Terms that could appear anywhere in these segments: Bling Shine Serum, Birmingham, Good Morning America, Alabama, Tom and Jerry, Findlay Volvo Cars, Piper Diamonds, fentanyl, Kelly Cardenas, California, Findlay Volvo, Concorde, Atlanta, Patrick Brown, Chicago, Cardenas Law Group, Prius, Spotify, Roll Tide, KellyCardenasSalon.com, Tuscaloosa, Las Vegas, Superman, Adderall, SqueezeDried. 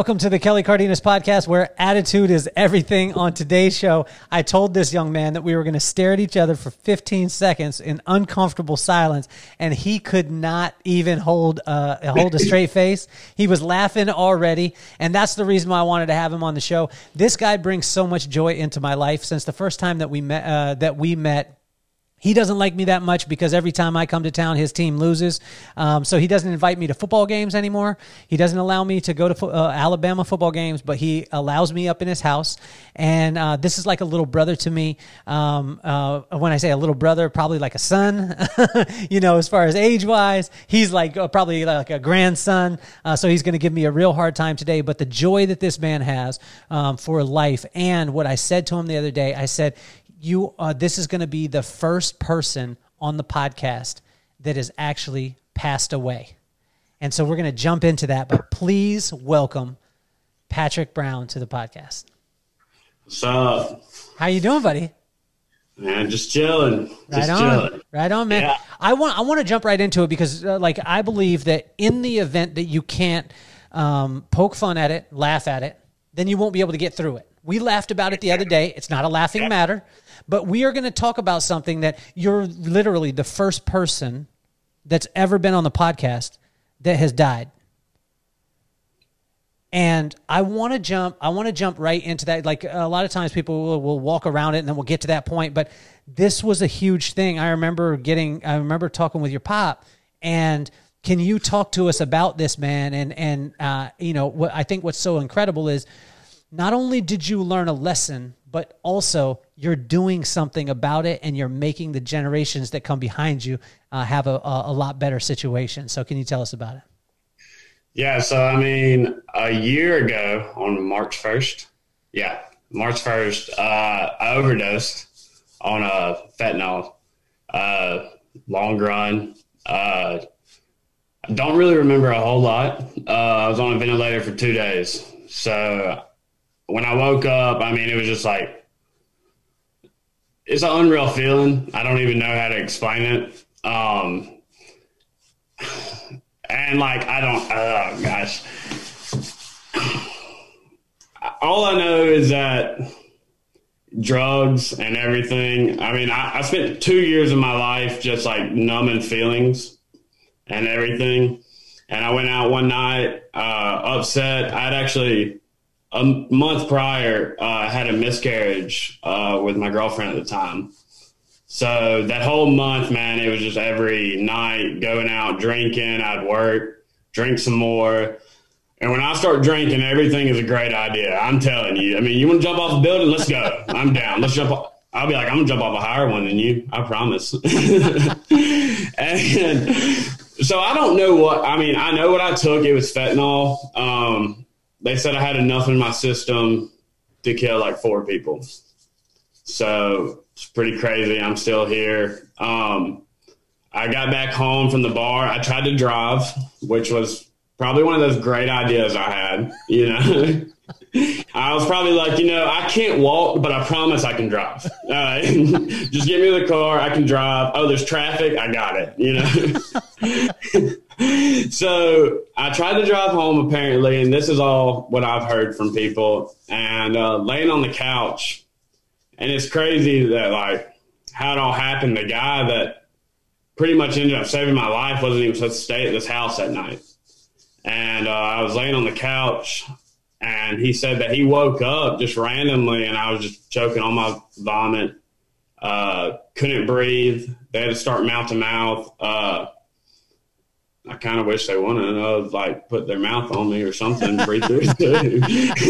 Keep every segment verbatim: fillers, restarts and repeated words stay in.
Welcome to the Kelly Cardenas podcast, where attitude is everything. On today's show, I told this young man that we were going to stare at each other for fifteen seconds in uncomfortable silence, and he could not even hold uh, hold a straight face. He was laughing already, and that's the reason why I wanted to have him on the show. This guy brings so much joy into my life. Since the first time that we met, uh, that we met, he doesn't like me that much because every time I come to town, his team loses. Um, so he doesn't invite me to football games anymore. He doesn't allow me to go to uh, Alabama football games, but he allows me up in his house. And uh, this is like a little brother to me. Um, uh, when I say a little brother, probably like a son, you know, as far as age-wise. He's like uh, probably like a grandson. Uh, so he's going to give me a real hard time today. But the joy that this man has um, for life, and what I said to him the other day, I said, You, uh, this is going to be the first person on the podcast that has actually passed away. And so we're going to jump into that, but please welcome Patrick Brown to the podcast. What's up? How you doing, buddy? Man, just chilling. Right just on. Chilling. Right on, man. Yeah. I want, I want to jump right into it because uh, like, I believe that in the event that you can't um, poke fun at it, laugh at it, then you won't be able to get through it. We laughed about it the other day. It's not a laughing matter, but we are going to talk about something that you're literally the first person that's ever been on the podcast that has died. And I want to jump, I want to jump right into that. Like a lot of times people will, will walk around it and then we'll get to that point, but this was a huge thing. I remember getting, I remember talking with your pop, and can you talk to us about this, man? And, and, uh, you know, what I think what's so incredible is, not only did you learn a lesson, but also you're doing something about it, and you're making the generations that come behind you uh, have a, a, a lot better situation. So can you tell us about it? Yeah. So, I mean, a year ago on March first, yeah, March first, uh, I overdosed on a fentanyl, uh, long run. Uh, I don't really remember a whole lot. Uh, I was on a ventilator for two days. So when I woke up, I mean, it was just like, it's an unreal feeling. I don't even know how to explain it. Um, and like, I don't, oh gosh. All I know is that drugs and everything, I mean, I, I spent two years of my life just like numbing feelings and everything. And I went out one night, uh, upset. I'd actually, a month prior, uh, I had a miscarriage uh, with my girlfriend at the time. So that whole month, man, it was just every night going out, drinking. I'd work, drink some more. And when I start drinking, everything is a great idea. I'm telling you. I mean, you want to jump off a building? Let's go. I'm down. Let's jump off. I'll be like, I'm going to jump off a higher one than you. I promise. And so I don't know what, I mean, I know what I took. It was fentanyl. Um, They said I had enough in my system to kill like four people. So it's pretty crazy. I'm still here. Um, I got back home from the bar. I tried to drive, which was probably one of those great ideas I had. You know, I was probably like, you know, I can't walk, but I promise I can drive. Uh, just get me in the car. I can drive. Oh, there's traffic. I got it. You know? So I tried to drive home, apparently, and this is all what I've heard from people, and uh, laying on the couch. And it's crazy that, like, how it all happened. The guy that pretty much ended up saving my life wasn't even supposed to stay at this house that night. And uh, I was laying on the couch, and he said that he woke up just randomly, and I was just choking on my vomit, uh, couldn't breathe. They had to start mouth-to-mouth. Uh, I kind of wish they wanted to, uh, like, put their mouth on me or something, breathe through too. But,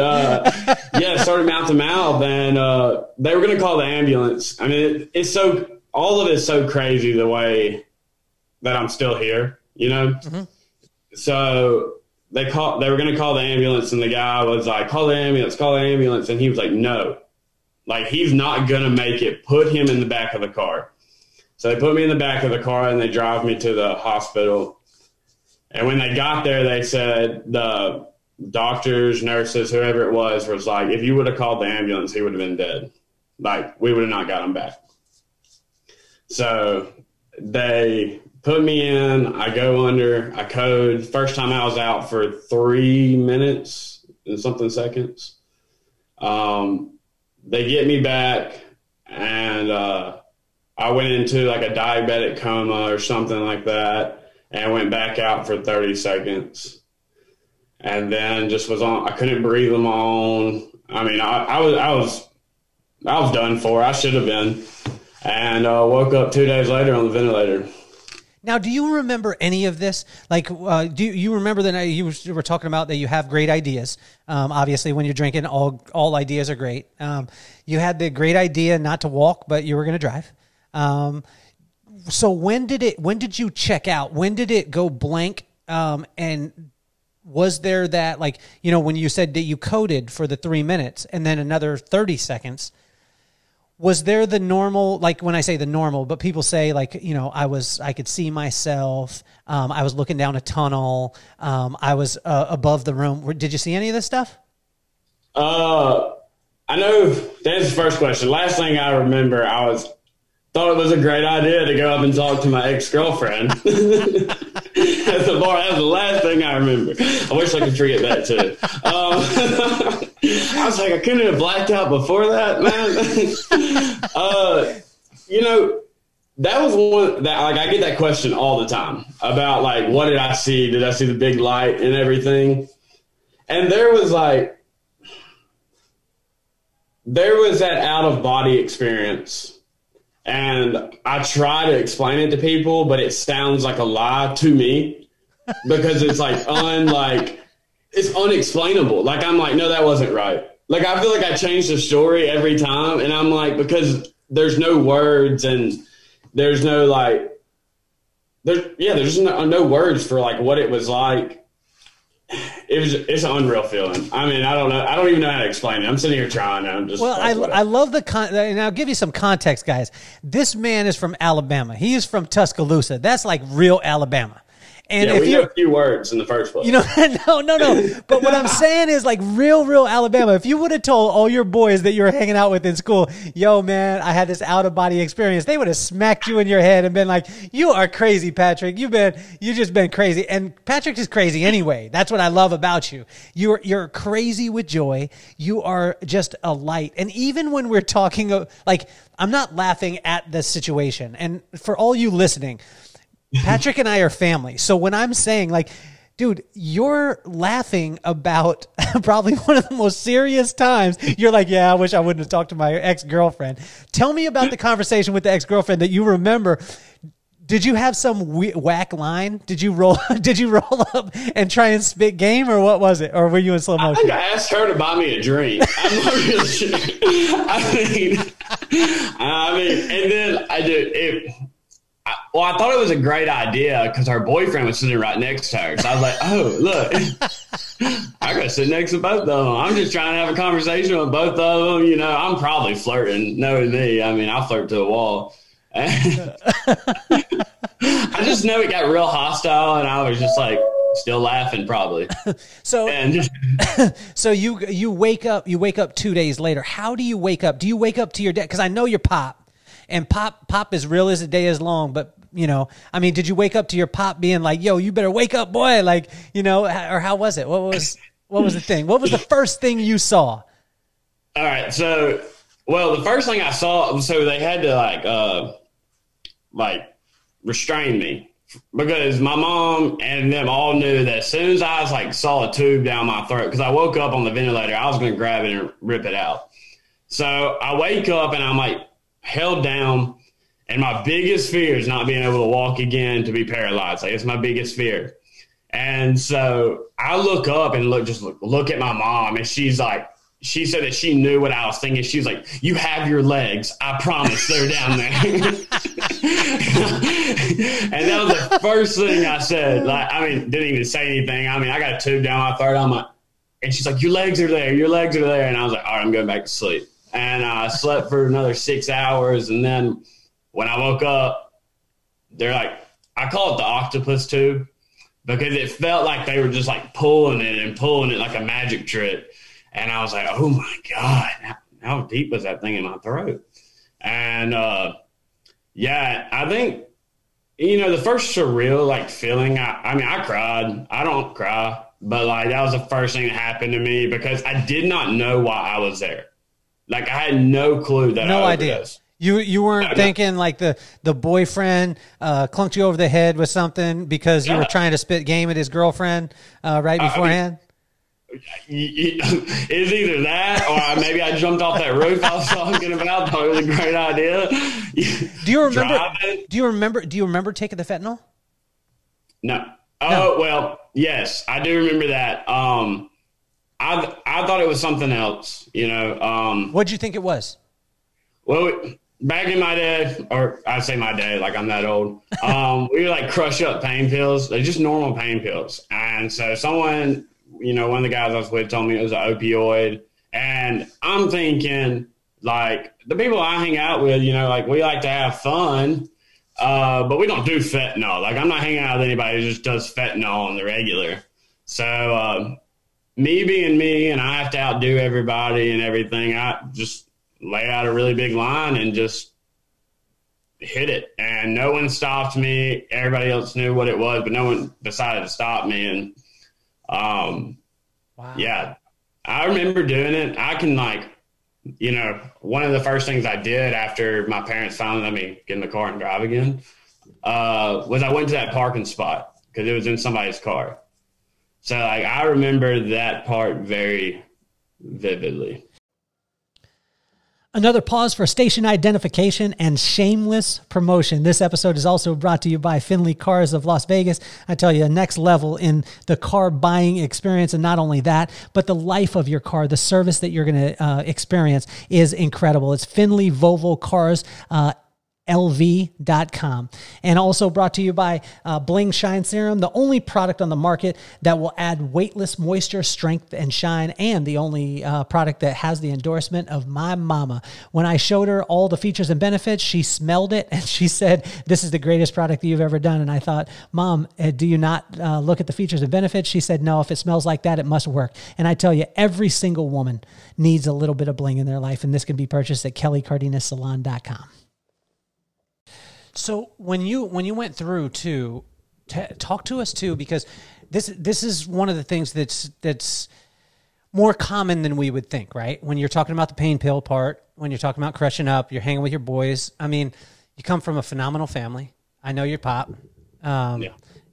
uh, yeah, started mouth to mouth, and uh, they were going to call the ambulance. I mean, it, it's so, all of it's so crazy the way that I'm still here, you know? Mm-hmm. So they call, they were going to call the ambulance, and the guy was like, call the ambulance, call the ambulance. And he was like, no, like, he's not going to make it. Put him in the back of the car. So they put me in the back of the car, and they drive me to the hospital. And when they got there, they said the doctors, nurses, whoever it was, was like, if you would have called the ambulance, he would have been dead. Like, we would have not got him back. So they put me in, I go under, I code. First time I was out for three minutes and something seconds. Um, they get me back, and uh, I went into like a diabetic coma or something like that, and went back out for thirty seconds. And then just was on, I couldn't breathe them on. I mean, I, I was, I was, I was done for. I should have been. And uh, woke up two days later on the ventilator. Now, do you remember any of this? Like, uh, do you remember that you were talking about that you have great ideas? Um, obviously, when you're drinking, all all ideas are great. Um, you had the great idea not to walk, but you were going to drive. Um, so when did it? When did you check out? When did it go blank? Um, and was there that, like, you know, when you said that you coded for the three minutes and then another thirty seconds? Was there the normal, like when I say the normal, but people say like, you know, I was, I could see myself. Um, I was looking down a tunnel. Um, I was uh, above the room. Did you see any of this stuff? Uh, I know that's the first question. Last thing I remember, I was, thought it was a great idea to go up and talk to my ex-girlfriend. That's the bar. That's the last thing I remember. I wish I could forget that too. Um, I was like, I couldn't have blacked out before that, man. uh, you know, that was one that, like, I get that question all the time about, like, what did I see? Did I see the big light and everything? And there was like, there was that out of body experience. And I try to explain it to people, but it sounds like a lie to me because it's like, unlike, it's unexplainable. Like, I'm like, no, that wasn't right. Like, I feel like I change the story every time. And I'm like, because there's no words and there's no, like, there's, yeah, there's no, no words for like what it was like. It was, it's an unreal feeling. I mean, I don't know. I don't even know how to explain it. I'm sitting here trying. I'm just, well, like, I, I love the con and I'll give you some context, guys. This man is from Alabama. He is from Tuscaloosa. That's like real Alabama. And yeah, if we know a few words in the first place. You know, no, no, no. But what I'm saying is, like, real, real Alabama. If you would have told all your boys that you were hanging out with in school, yo, man, I had this out-of-body experience, they would have smacked you in your head and been like, you are crazy, Patrick. You've been, you just been crazy. And Patrick is crazy anyway. That's what I love about you. You're, you're crazy with joy. You are just a light. And even when we're talking, like, I'm not laughing at the situation. And for all you listening, Patrick and I are family. So when I'm saying, like, dude, you're laughing about probably one of the most serious times. You're like, yeah, I wish I wouldn't have talked to my ex-girlfriend. Tell me about the conversation with the ex-girlfriend that you remember. Did you have some whack line? Did you roll? Did you roll up and try and spit game, or what was it? Or were you in slow motion? I think I asked her to buy me a drink. I'm not really sure. I mean, I mean, and then I did it. I, well, I thought it was a great idea because her boyfriend was sitting right next to her. So I was like, oh, look, I got to sit next to both of them. I'm just trying to have a conversation with both of them. You know, I'm probably flirting. Knowing me, I mean, I flirt to the wall. I just know it got real hostile, and I was just like, still laughing probably. So, and so you, you wake up, you wake up two days later. How do you wake up? Do you wake up to your dad? Because I know your pop. And pop, pop is real as the day is long. But, you know, I mean, did you wake up to your pop being like, yo, you better wake up, boy? Like, you know, or how was it? What was, what was the thing? What was the first thing you saw? All right. So, well, the first thing I saw, so they had to like, uh, like restrain me because my mom and them all knew that as soon as I was like, saw a tube down my throat, because I woke up on the ventilator, I was going to grab it and rip it out. So I wake up and I'm like, held down, and my biggest fear is not being able to walk again, to be paralyzed. Like, it's my biggest fear. And so I look up and look, just look, look at my mom, and she's like, she said that she knew what I was thinking. She's like, you have your legs. I promise they're down there. And that was the first thing I said. Like, I mean, didn't even say anything. I mean, I got a tube down my throat. I'm like, and she's like, your legs are there. Your legs are there. And I was like, all right, I'm going back to sleep. And I slept for another six hours. And then when I woke up, they're like, I call it the octopus tube because it felt like they were just like pulling it and pulling it like a magic trick. And I was like, oh my God, how, how deep was that thing in my throat? And uh, yeah, I think you know, the first surreal, like, feeling, I, I mean, I cried. I don't cry. But, like, that was the first thing that happened to me because I did not know why I was there. Like, I had no clue that no I overdosed. You, you weren't no, thinking, no. like, the, the boyfriend uh, clunked you over the head with something because you yeah. were trying to spit game at his girlfriend uh, right beforehand? I mean, it's either that or maybe I jumped off that roof I was talking about. That was a great idea. Do you remember? Driving. Do you remember? Do you remember taking the fentanyl? No. Oh no. Well, yes, I do remember that. Um, I I thought it was something else. You know. Um, What'd you think it was? Well, back in my day, or I say my day, like I'm that old. Um, we would like crush up pain pills. They're just normal pain pills, and so someone. You know, one of the guys I was with told me it was an opioid. And I'm thinking, like, the people I hang out with, you know, like, we like to have fun, uh, but we don't do fentanyl. Like, I'm not hanging out with anybody who just does fentanyl on the regular. So uh, me being me and I have to outdo everybody and everything, I just lay out a really big line and just hit it. And no one stopped me. Everybody else knew what it was, but no one decided to stop me. And Um, wow. yeah, I remember doing it. I can like, you know, one of the first things I did after my parents finally let me get in the car and drive again, uh, was I went to that parking spot cause it was in somebody's car. So like, I remember that part very vividly. Another pause for station identification and shameless promotion. This episode is also brought to you by Findlay Cars of Las Vegas. I tell you, next level in the car buying experience, and not only that, but the life of your car, the service that you're going to uh, experience is incredible. It's Findlay Volvo Cars, uh, L V dot com. And also brought to you by uh, Bling Shine Serum, the only product on the market that will add weightless moisture, strength, and shine, and the only uh, product that has the endorsement of my mama. When I showed her all the features and benefits, she smelled it, and she said, this is the greatest product that you've ever done. And I thought, Mom, do you not uh, look at the features and benefits? She said, no, if it smells like that, it must work. And I tell you, every single woman needs a little bit of bling in their life, and this can be purchased at Kelly Cardenas Salon dot com. So when you when you went through to talk to us too, because this this is one of the things that's that's more common than we would think, right? When you're talking about the pain pill part, when you're talking about crushing up, you're hanging with your boys. I mean, you come from a phenomenal family. I know your pop. Um, yeah.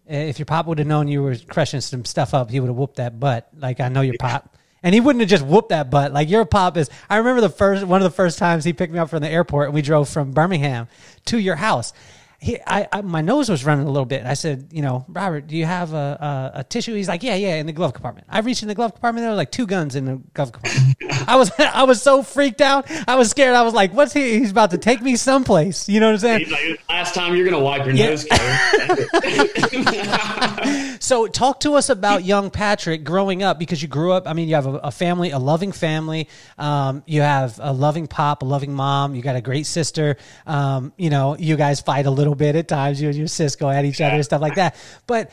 If your pop would have known you were crushing some stuff up, he would have whooped that butt. Like I know your yeah. pop. And he wouldn't have just whooped that butt. Like your pop is, I remember the first, one of the first times he picked me up from the airport and we drove from Birmingham to your house. He, I, I, my nose was running a little bit. I said, you know, Robert, do you have a, a, a tissue? He's like, yeah, yeah, in the glove compartment. I reached in the glove compartment. There were like two guns in the glove compartment. I was, I was so freaked out. I was scared. I was like, what's he? He's about to take me someplace. You know what I'm saying? He's like, last time you're going to wipe your yeah. nose, Karen. So talk to us about young Patrick growing up, because you grew up. I mean, you have a, a family, a loving family. Um, you have a loving pop, a loving mom. You got a great sister. Um, you know, you guys fight a little bit at times, you and your sis go at each yeah. other, stuff like that, but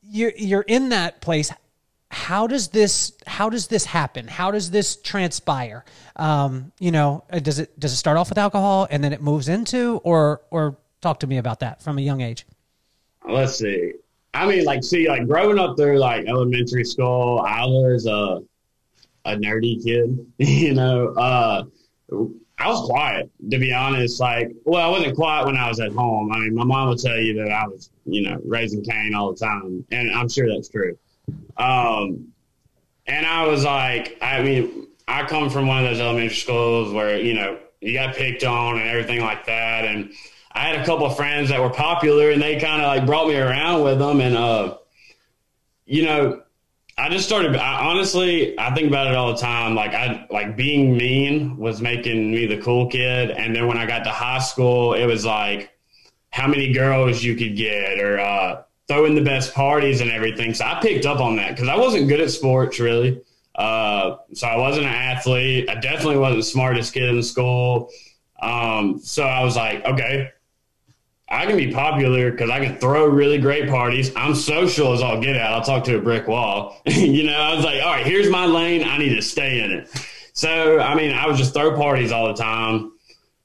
you're you're in that place. How does this how does this happen? How does this transpire? Um you know, does it does it start off with alcohol and then it moves into, or or talk to me about that from a young age? Let's see, I mean, like, see, like growing up through like elementary school, I was a a nerdy kid. You know, uh I was quiet, to be honest. Like, well, I wasn't quiet when I was at home. I mean, my mom would tell you that I was, you know, raising Cain all the time. And I'm sure that's true. Um, and I was like, I mean, I come from one of those elementary schools where, you know, you got picked on and everything like that. And I had a couple of friends that were popular and they kind of like brought me around with them. And, uh, you know, I just started, I honestly, I think about it all the time. Like I, like being mean was making me the cool kid. And then when I got to high school, it was like how many girls you could get or uh, throwing the best parties and everything. So I picked up on that because I wasn't good at sports really. Uh, so I wasn't an athlete. I definitely wasn't the smartest kid in school. Um, so I was like, okay, I can be popular because I can throw really great parties. I'm social as all get out. I'll talk to a brick wall. You know, I was like, all right, here's my lane. I need to stay in it. So, I mean, I would just throw parties all the time.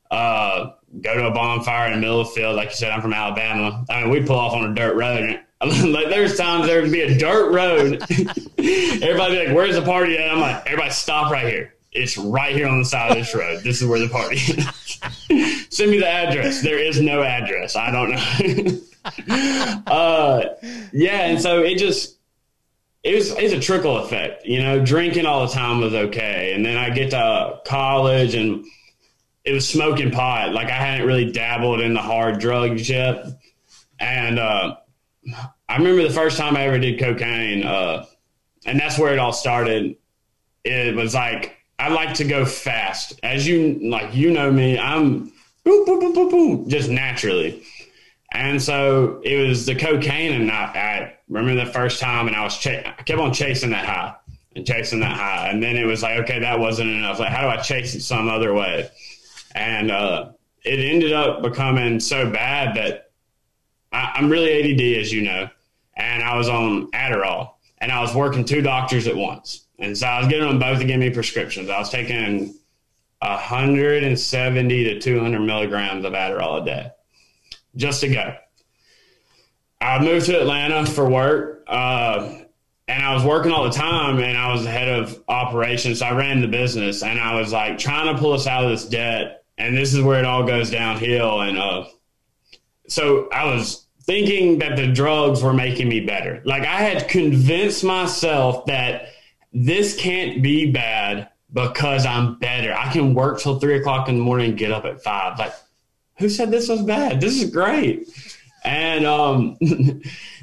Uh, go to a bonfire in the middle of the field. Like you said, I'm from Alabama. I mean, we pull off on a dirt road. Like, there's times there would be a dirt road. Everybody's like, where's the party at? I'm like, everybody stop right here. It's right here on the side of this road. This is where the party is. Send me the address. There is no address. I don't know. uh, yeah, and so it just, it was, it's a trickle effect. You know, drinking all the time was okay. And then I get to college and it was smoking pot. Like, I hadn't really dabbled in the hard drugs yet. And uh, I remember the first time I ever did cocaine, uh, and that's where it all started. It was like, I like to go fast. As you, like, you know me, I'm boop, boop, boop, boop, boop, just naturally. And so it was the cocaine, and I, I remember the first time, and I was ch- I kept on chasing that high and chasing that high. And then it was like, okay, that wasn't enough. Like, how do I chase it some other way? And uh, it ended up becoming so bad that I, I'm really A D D, as you know, and I was on Adderall, and I was working two doctors at once. And so I was getting them both to give me prescriptions. I was taking one seventy to two hundred milligrams of Adderall a day just to go. I moved to Atlanta for work, uh, and I was working all the time, and I was the head of operations. So I ran the business, and I was like trying to pull us out of this debt. And this is where it all goes downhill. And uh, so I was thinking that the drugs were making me better. Like, I had convinced myself that this can't be bad because I'm better. I can work till three o'clock in the morning and get up at five. Like, who said this was bad? This is great. And um,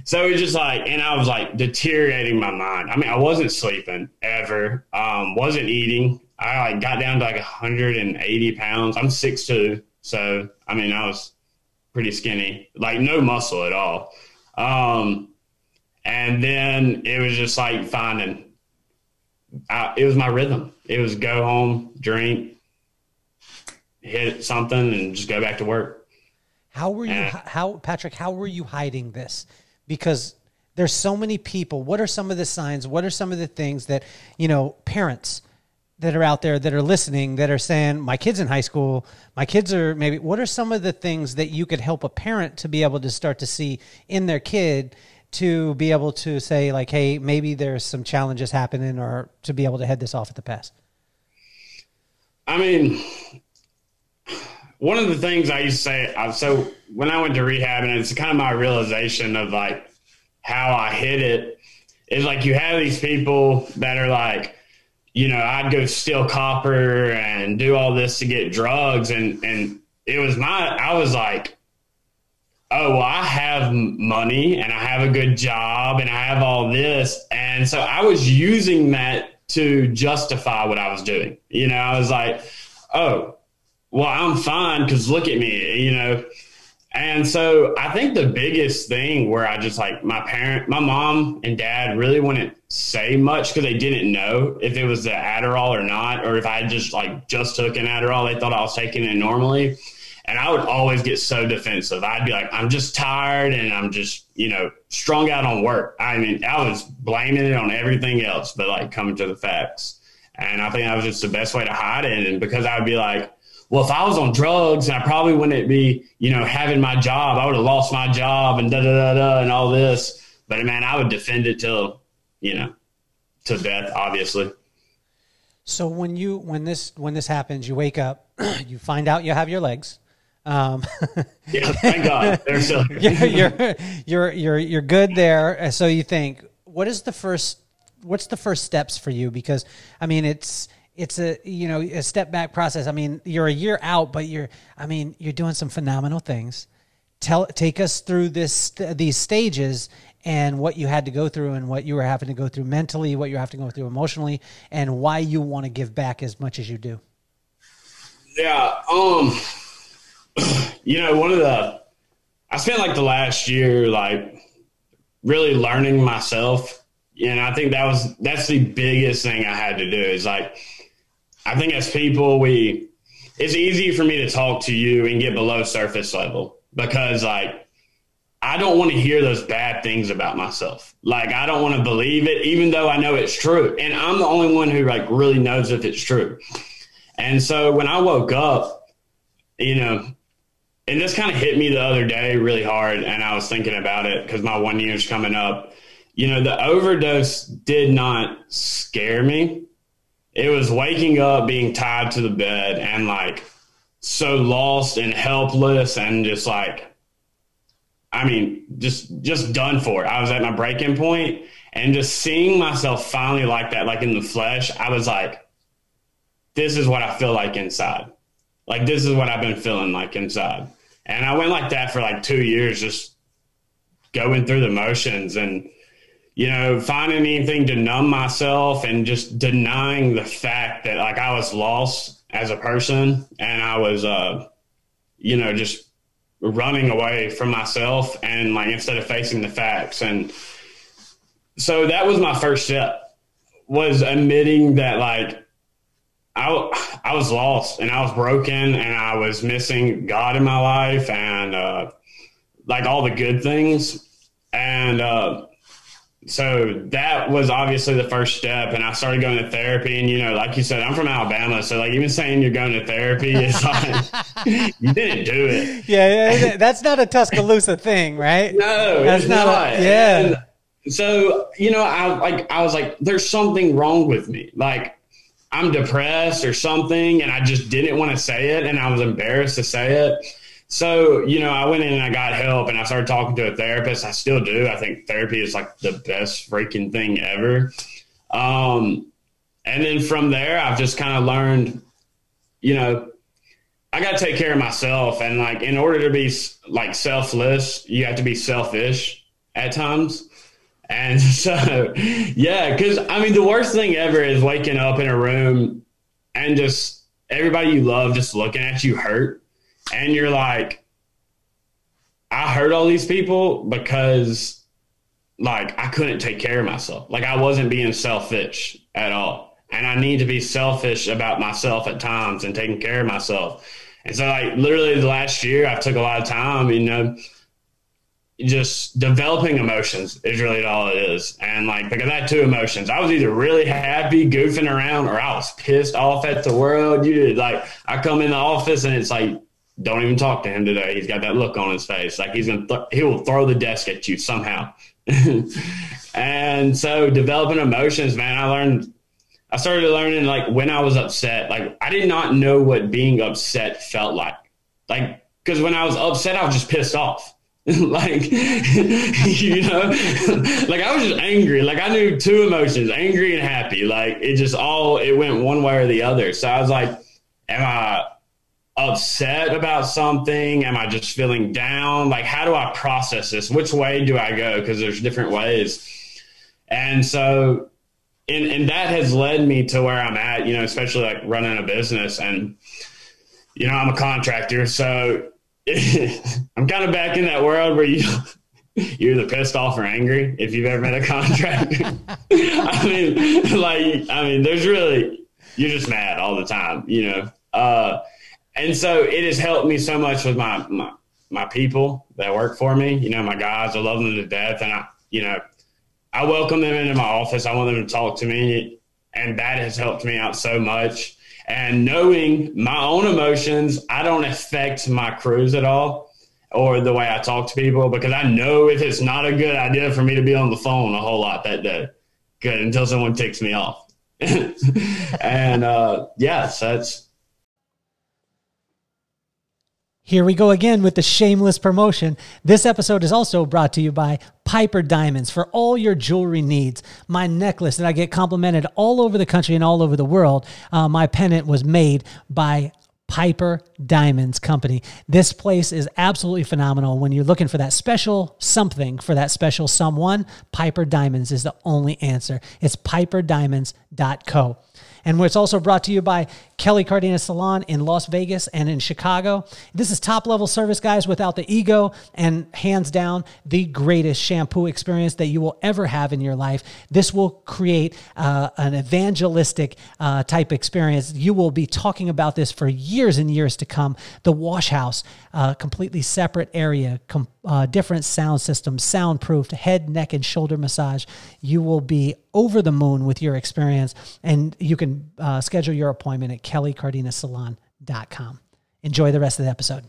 so it was just like, and I was like deteriorating my mind. I mean, I wasn't sleeping ever, um, wasn't eating. I like got down to like one hundred eighty pounds. I'm six two. So, I mean, I was pretty skinny, like no muscle at all. Um, and then it was just like finding, I, it was my rhythm. It was go home, drink, hit something, and just go back to work. How were you, and, how, Patrick, how were you hiding this? Because there's so many people. What are some of the signs? What are some of the things that, you know, parents that are out there that are listening that are saying, my kid's in high school, my kids are maybe, what are some of the things that you could help a parent to be able to start to see in their kid to be able to say, like, hey, maybe there's some challenges happening, or to be able to head this off at the pass? I mean, one of the things I used to say, I, so when I went to rehab, and it's kind of my realization of like how I hit it, is like you have these people that are like, you know, I'd go steal copper and do all this to get drugs. And, and it was my, I was like, oh, well, I have money and I have a good job and I have all this. And so I was using that to justify what I was doing. You know, I was like, oh, well, I'm fine because look at me, you know. And so I think the biggest thing where I just like my parent, my mom and dad really wouldn't say much because they didn't know if it was the Adderall or not, or if I just like just took an Adderall. They thought I was taking it normally. And I would always get so defensive. I'd be like, I'm just tired and I'm just, you know, strung out on work. I mean, I was blaming it on everything else, but like coming to the facts. And I think that was just the best way to hide it. And because I'd be like, well, if I was on drugs, I probably wouldn't be, you know, having my job. I would have lost my job and da da da da and all this. But man, I would defend it till, you know, to death, obviously. So when you, when this, when this happens, you wake up, you find out you have your legs. Um, yeah, thank God. They're still you're, you're, you're, you're, you're good there. So you think, what is the first, what's the first steps for you? Because I mean, it's, it's a, you know, a step back process. I mean, you're a year out, but you're, I mean, you're doing some phenomenal things. Tell, take us through this, these stages and what you had to go through and what you were having to go through mentally, what you have to go through emotionally, and why you want to give back as much as you do. Yeah. Um, you know, one of the, I spent like the last year, like really learning myself. And I think that was, that's the biggest thing I had to do is like, I think as people, we, it's easy for me to talk to you and get below surface level because like, I don't want to hear those bad things about myself. Like, I don't want to believe it, even though I know it's true. And I'm the only one who like really knows if it's true. And so when I woke up, you know, And this kind of hit me the other day really hard, and I was thinking about it because my one year's coming up. You know, the overdose did not scare me. It was waking up, being tied to the bed, and like so lost and helpless and just like, I mean, just just done for. I was at my breaking point, and just seeing myself finally like that, like in the flesh, I was like, this is what I feel like inside. Like, this is what I've been feeling like inside. And I went like that for like two years, just going through the motions and, you know, finding anything to numb myself and just denying the fact that like I was lost as a person, and I was, uh, you know, just running away from myself and like instead of facing the facts. And so that was my first step, was admitting that like I, I was lost and I was broken and I was missing God in my life and uh, like all the good things. And uh, so that was obviously the first step. And I started going to therapy. And, you know, like you said, I'm from Alabama. So like even saying you're going to therapy is like, you didn't do it. Yeah, yeah. That's not a Tuscaloosa thing, right? No, that's it's not. not. A, yeah. And so, you know, I like I was like, there's something wrong with me. Like, I'm depressed or something, and I just didn't want to say it, and I was embarrassed to say it. So, you know, I went in and I got help, and I started talking to a therapist. I still do. I think therapy is like the best freaking thing ever. Um, and then from there, I've just kind of learned, you know, I got to take care of myself. And like, in order to be like selfless, you have to be selfish at times. And so, yeah, because, I mean, the worst thing ever is waking up in a room and just everybody you love just looking at you hurt. And you're like, I hurt all these people because, like, I couldn't take care of myself. Like, I wasn't being selfish at all. And I need to be selfish about myself at times and taking care of myself. And so, like, literally the last year, I took a lot of time, you know, just developing emotions is really all it is. And like, because I had two emotions. I was either really happy goofing around, or I was pissed off at the world. You did like, I come in the office and it's like, don't even talk to him today. He's got that look on his face. Like he's going to, th- he will throw the desk at you somehow. And so developing emotions, man, I learned, I started learning like when I was upset, like I did not know what being upset felt like. Like, cause when I was upset, I was just pissed off. Like, you know, like I was just angry. Like I knew two emotions, angry and happy. Like it just all, it went one way or the other. So I was like, am I upset about something? Am I just feeling down? Like, how do I process this? Which way do I go? Because there's different ways. And so, and, and that has led me to where I'm at, you know, especially like running a business and, you know, I'm a contractor. So I'm kind of back in that world where you, you're either pissed off or angry if you've ever met a contractor. I mean, like, I mean, there's really, you're just mad all the time, you know? Uh, and so it has helped me so much with my, my, my people that work for me, you know, my guys, I love them to death. And I, you know, I welcome them into my office. I want them to talk to me. And that has helped me out so much. And knowing my own emotions, I don't affect my crews at all or the way I talk to people, because I know if it's not a good idea for me to be on the phone a whole lot that day. Good. Until someone ticks me off. And uh, yes, that's. Here we go again with the shameless promotion. This episode is also brought to you by Piper Diamonds for all your jewelry needs. My necklace that I get complimented all over the country and all over the world, uh, my pendant was made by Piper Diamonds Company. This place is absolutely phenomenal. When you're looking for that special something, for that special someone, Piper Diamonds is the only answer. It's piper diamonds dot co. And it's also brought to you by Kelly Cardenas Salon in Las Vegas and in Chicago. This is top-level service, guys, without the ego, and hands down, the greatest shampoo experience that you will ever have in your life. This will create uh, an evangelistic uh, type experience. You will be talking about this for years and years to come. The wash house, uh, completely separate area, com- uh, different sound system, soundproofed, head, neck, and shoulder massage. You will be over the moon with your experience, and you can uh, schedule your appointment at Kelly Cardenas Salon dot com. Enjoy the rest of the episode.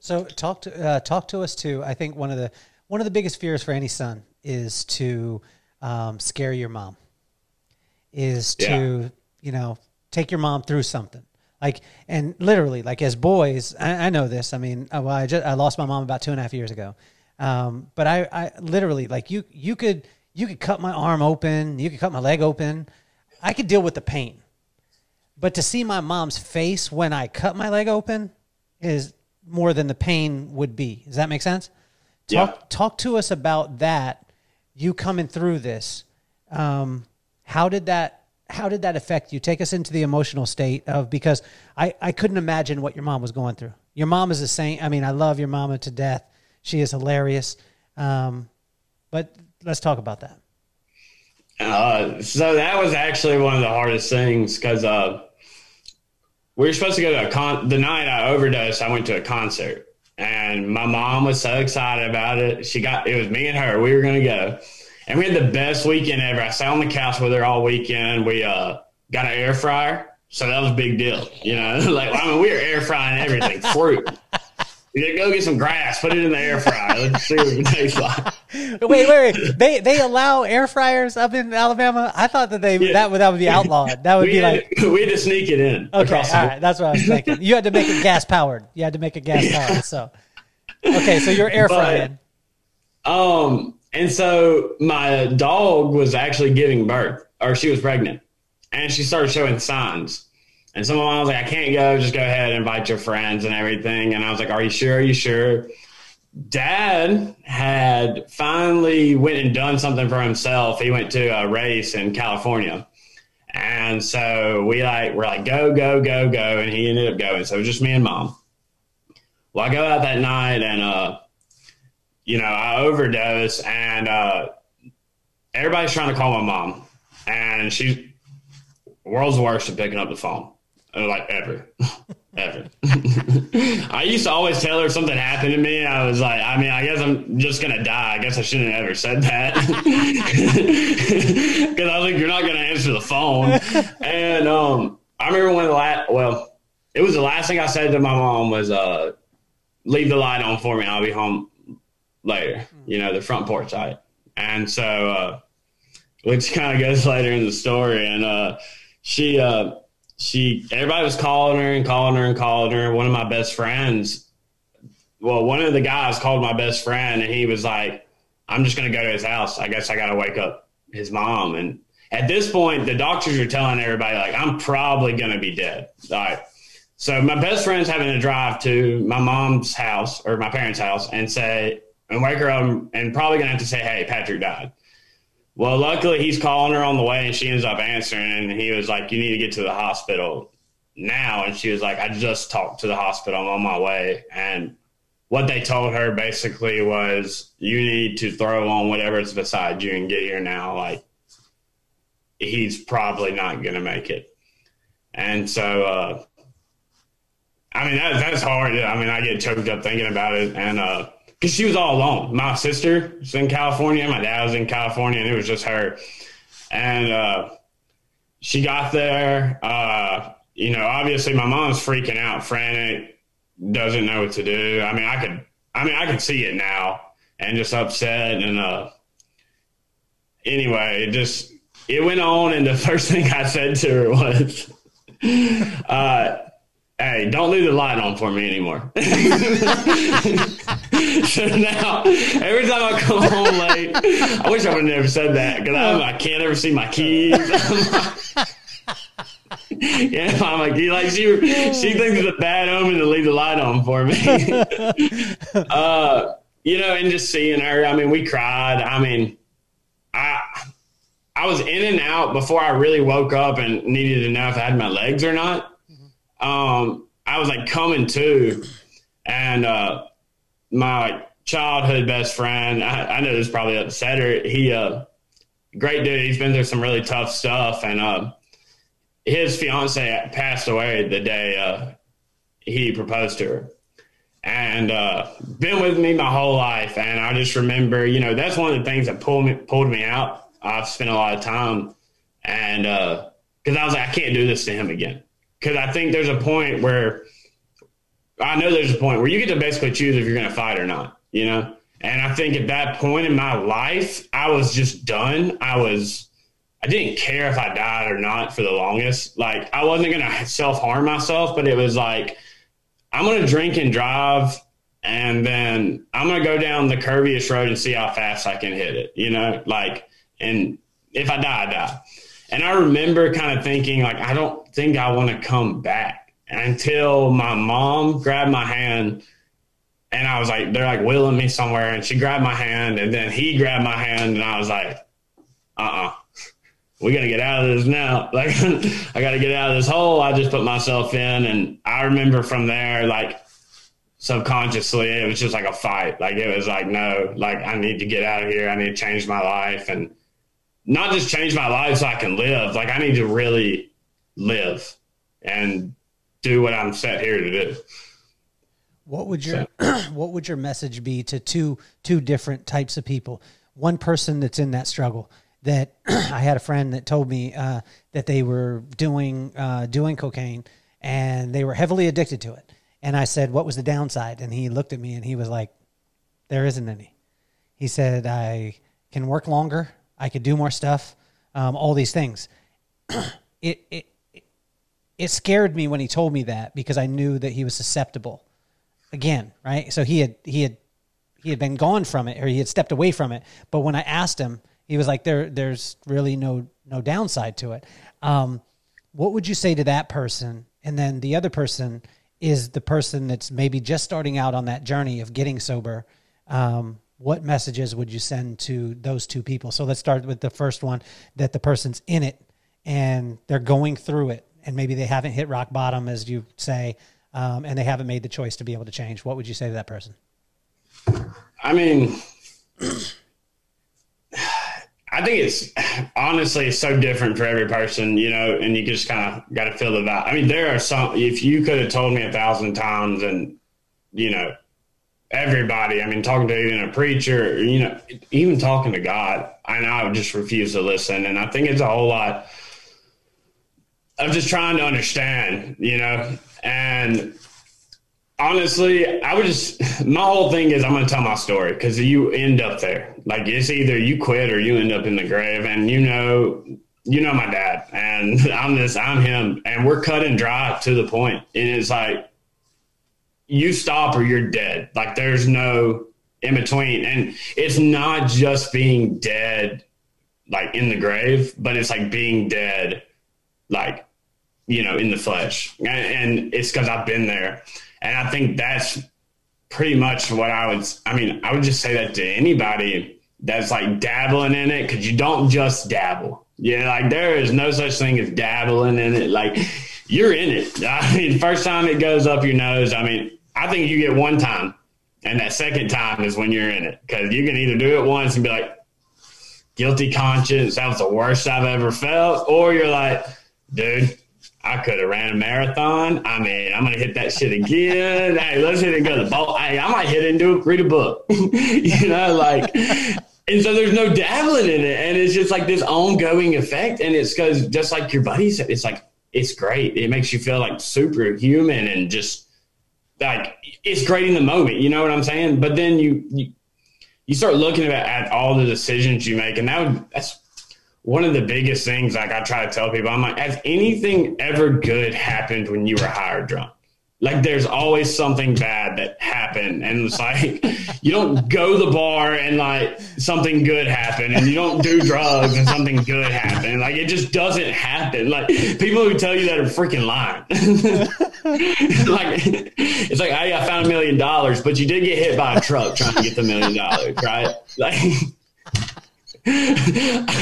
So talk to uh, talk to us too. I think one of the one of the biggest fears for any son is to um, scare your mom, is yeah. to you know take your mom through something. Like, and literally, like, as boys, I, I know this. I mean, I, well, I, just, I lost my mom about two and a half years ago. Um, but I, I literally, like, you, you could, you could cut my arm open. You could cut my leg open. I could deal with the pain. But to see my mom's face when I cut my leg open is more than the pain would be. Does that make sense? Yeah. Talk, talk to us about that. You coming through this. Um, how did that? How did that affect you? Take us into the emotional state of, because I, I couldn't imagine what your mom was going through. Your mom is a saint. I mean, I love your mama to death. She is hilarious. Um, but let's talk about that. Uh, so that was actually one of the hardest things, because uh, we were supposed to go to a con. The night I overdosed, I went to a concert, and my mom was so excited about it. She got, it was me and her. We were going to go. And we had the best weekend ever. I sat on the couch with her all weekend. We uh, got an air fryer. So that was a big deal. You know, like, I mean, we were air frying everything, fruit. We did go get some grass, put it in the air fryer. Let's see what it tastes like. Wait, wait, wait. They, they allow air fryers up in Alabama? I thought that they yeah. that, would, that would be outlawed. That would we be had, like. We had to sneak it in. Okay, all right. That's what I was thinking. You had to make it gas powered. You had to make it gas powered. So, okay, so you're air frying. But, um, and so my dog was actually giving birth, or she was pregnant, and she started showing signs. And someone was like, I can't go. Just go ahead and invite your friends and everything. And I was like, are you sure? Are you sure? Dad had finally went and done something for himself. He went to a race in California. And so we like, we're like, go, go, go, go. And he ended up going. So it was just me and mom. Well, I go out that night and, uh, you know, I overdosed, and uh, everybody's trying to call my mom, and she's world's worst at picking up the phone, like, ever, ever. I used to always tell her if something happened to me, I was like, I mean, I guess I'm just going to die. I guess I shouldn't have ever said that, because I was like, you're not going to answer the phone. And um, I remember when the last, well, it was the last thing I said to my mom was, uh, leave the light on for me. I'll be home later, you know, the front porch light. And so, uh, which kind of goes later in the story. And, uh, she, uh, she, everybody was calling her and calling her and calling her. One of my best friends, well, one of the guys called my best friend, and he was like, I'm just going to go to his house. I guess I got to wake up his mom. And at this point, the doctors are telling everybody, like, I'm probably going to be dead. All right. So my best friend's having to drive to my mom's house, or my parents' house, and say, and wake her up, and probably gonna have to say, hey, Patrick died. Well, luckily he's calling her on the way, and she ends up answering, and he was like, you need to get to the hospital now. And she was like, I just talked to the hospital. I'm on my way. And what they told her basically was, you need to throw on whatever's beside you and get here now. Like, he's probably not gonna make it. And so, uh, I mean, that, that's hard. I mean, I get choked up thinking about it. And, uh, because she was all alone. My sister was in California. My dad was in California, and it was just her. And uh, she got there. Uh, you know, obviously, my mom's freaking out, frantic, doesn't know what to do. I mean, I could, I mean, I could see it now, and just upset. And uh, anyway, it just it went on. And the first thing I said to her was, uh, hey, don't leave the light on for me anymore. So now, every time I come home late, I wish I would have never said that, because I can't ever see my keys. Yeah, I'm like, like she, she thinks it's a bad omen to leave the light on for me. uh, you know, and just seeing her, I mean, we cried. I mean, I, I was in and out before I really woke up and needed to know if I had my legs or not. Um, I was like coming to, and, uh, my childhood best friend, I, I know this probably upset her. He, uh, great dude. He's been through some really tough stuff. And, uh, his fiance passed away the day, uh, he proposed to her, and, uh, been with me my whole life. And I just remember, you know, that's one of the things that pulled me, pulled me out. I've spent a lot of time, and, uh, cause I was like, I can't do this to him again. Because I think there's a point where I know there's a point where you get to basically choose if you're going to fight or not, you know? And I think at that point in my life, I was just done. I was, I didn't care if I died or not for the longest. Like, I wasn't going to self-harm myself, but it was like, I'm going to drink and drive, and then I'm going to go down the curviest road and see how fast I can hit it, you know? Like, and if I die, I die. And I remember kind of thinking, like, I don't think I want to come back, until my mom grabbed my hand. And I was like, they're like wheeling me somewhere, and she grabbed my hand, and then he grabbed my hand, and I was like, uh-uh, we got to get out of this now. Like, I got to get out of this hole I just put myself in. And I remember from there, like, subconsciously, it was just like a fight. Like, it was like, no, like, I need to get out of here. I need to change my life, and not just change my life so I can live. Like, I need to really live and do what I'm set here to do. What would your, what would your message be to two, two different types of people? One person that's in that struggle, that I had a friend that told me uh, that they were doing, uh, doing cocaine, and they were heavily addicted to it. And I said, what was the downside? And he looked at me and he was like, there isn't any. He said, I can work longer. I could do more stuff. Um, all these things. it, it, it scared me when he told me that, because I knew that he was susceptible. Again, right? So he had he had he had been gone from it, or he had stepped away from it. But when I asked him, he was like, "There, there's really no no downside to it." Um, what would you say to that person? And then the other person is the person that's maybe just starting out on that journey of getting sober. Um, what messages would you send to those two people? So let's start with the first one, that the person's in it and they're going through it, and maybe they haven't hit rock bottom, as you say. Um, and they haven't made the choice to be able to change. What would you say to that person? I mean, I think it's honestly so different for every person, you know, and you just kind of got to feel the vibe. I mean, there are some, if you could have told me a thousand times, and, you know, everybody, I mean, talking to even a preacher, you know, even talking to God, and I would just refuse to listen. And I think it's a whole lot of just trying to understand, you know. And honestly, I would just, my whole thing is I'm going to tell my story, because you end up there. Like, it's either you quit or you end up in the grave. And, you know, you know, my dad, and I'm this, I'm him, and we're cut and dry to the point. And it's like, you stop or you're dead. Like, there's no in between. And it's not just being dead, like in the grave, but it's like being dead, like, you know, in the flesh. And, and it's because I've been there. And I think that's pretty much what I would, I mean, I would just say that to anybody that's like dabbling in it. Cause you don't just dabble. Yeah. Like, there is no such thing as dabbling in it. Like, you're in it. I mean, first time it goes up your nose, I mean, I think you get one time, and that second time is when you're in it. Cause you can either do it once and be like, guilty conscience, that was the worst I've ever felt. Or you're like, dude, I could have ran a marathon. I mean, I'm going to hit that shit again. Hey, let's hit it and go to the ball. Hey, I might hit it and do it, read a book, you know, like, and so there's no dabbling in it. And it's just like this ongoing effect. And it's because, just like your buddy said, it's like, it's great. It makes you feel like superhuman, and just like, it's great in the moment. You know what I'm saying? But then you, you, you start looking at, at all the decisions you make, and that would, that's, one of the biggest things, like, I try to tell people, I'm like, has anything ever good happened when you were high or drunk? Like, there's always something bad that happened. And it's like, you don't go to the bar and like something good happened, and you don't do drugs and something good happened. Like, it just doesn't happen. Like, people who tell you that are freaking lying. Like, it's like, hey, I found a million dollars, but you did get hit by a truck trying to get the million dollars, right? Like, I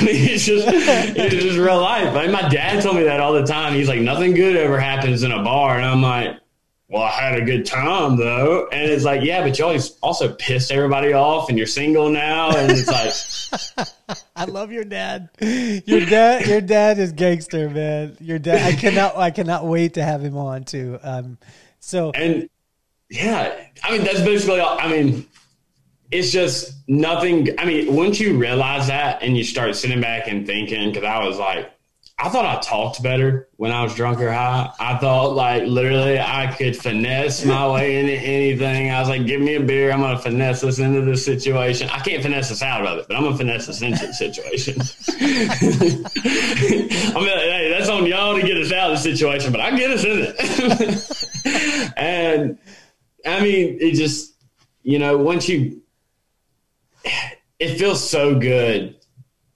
mean, it's just, it's just real life. I mean, my dad told me that all the time. He's like, nothing good ever happens in a bar. And I'm like, well, I had a good time though. And it's like, yeah, but you always also pissed everybody off, and you're single now. And it's like, I love your dad. Your dad, your dad is gangster, man. Your dad, I cannot, I cannot wait to have him on too. Um, so, and yeah, I mean, that's basically all. I mean, it's just nothing. I mean, once you realize that and you start sitting back and thinking, because I was like, I thought I talked better when I was drunk or high. I thought, like, literally I could finesse my way into anything. I was like, give me a beer. I'm going to finesse this into this situation. I can't finesse this out of it, but I'm going to finesse this into the situation. I mean, hey, that's on y'all to get us out of the situation, but I get us in it. And, I mean, it just, you know, once you – it feels so good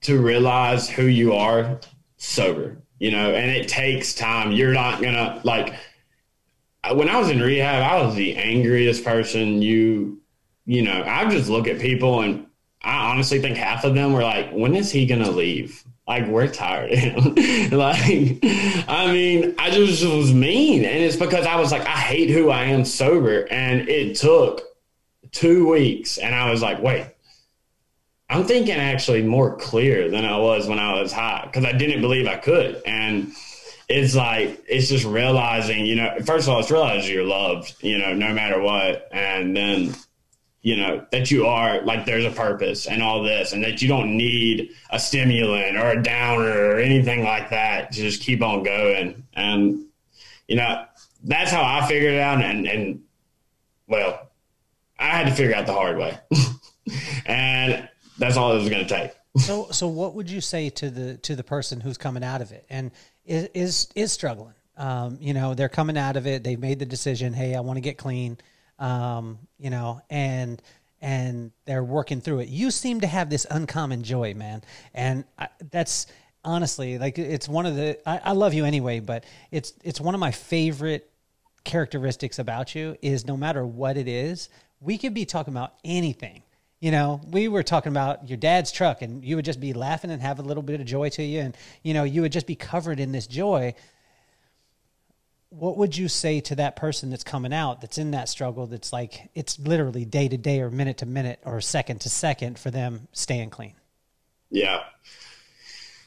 to realize who you are sober, you know, and it takes time. You're not gonna, like, when I was in rehab, I was the angriest person. You, you know, I just look at people and I honestly think half of them were like, when is he going to leave? Like, we're tired of him. Like, I mean, I just was mean. And it's because I was like, I hate who I am sober. And it took two weeks. And I was like, wait, I'm thinking actually more clear than I was when I was high, because I didn't believe I could. And it's like, it's just realizing, you know, first of all, it's realizing you're loved, you know, no matter what. And then, you know, that you are, like, there's a purpose and all this, and that you don't need a stimulant or a downer or anything like that to just keep on going. And, you know, that's how I figured it out. And, and well, I had to figure out the hard way. And that's all it was going to take. So, so what would you say to the, to the person who's coming out of it and is, is, is struggling? Um, you know, they're coming out of it. They've made the decision. Hey, I want to get clean. Um, you know, and, and they're working through it. You seem to have this uncommon joy, man. And I, that's honestly, like, it's one of the, I, I love you anyway, but it's, it's one of my favorite characteristics about you is no matter what it is, we could be talking about anything. You know, we were talking about your dad's truck and you would just be laughing and have a little bit of joy to you. And, you know, you would just be covered in this joy. What would you say to that person that's coming out, that's in that struggle, that's like, it's literally day to day or minute to minute or second to second for them staying clean? Yeah.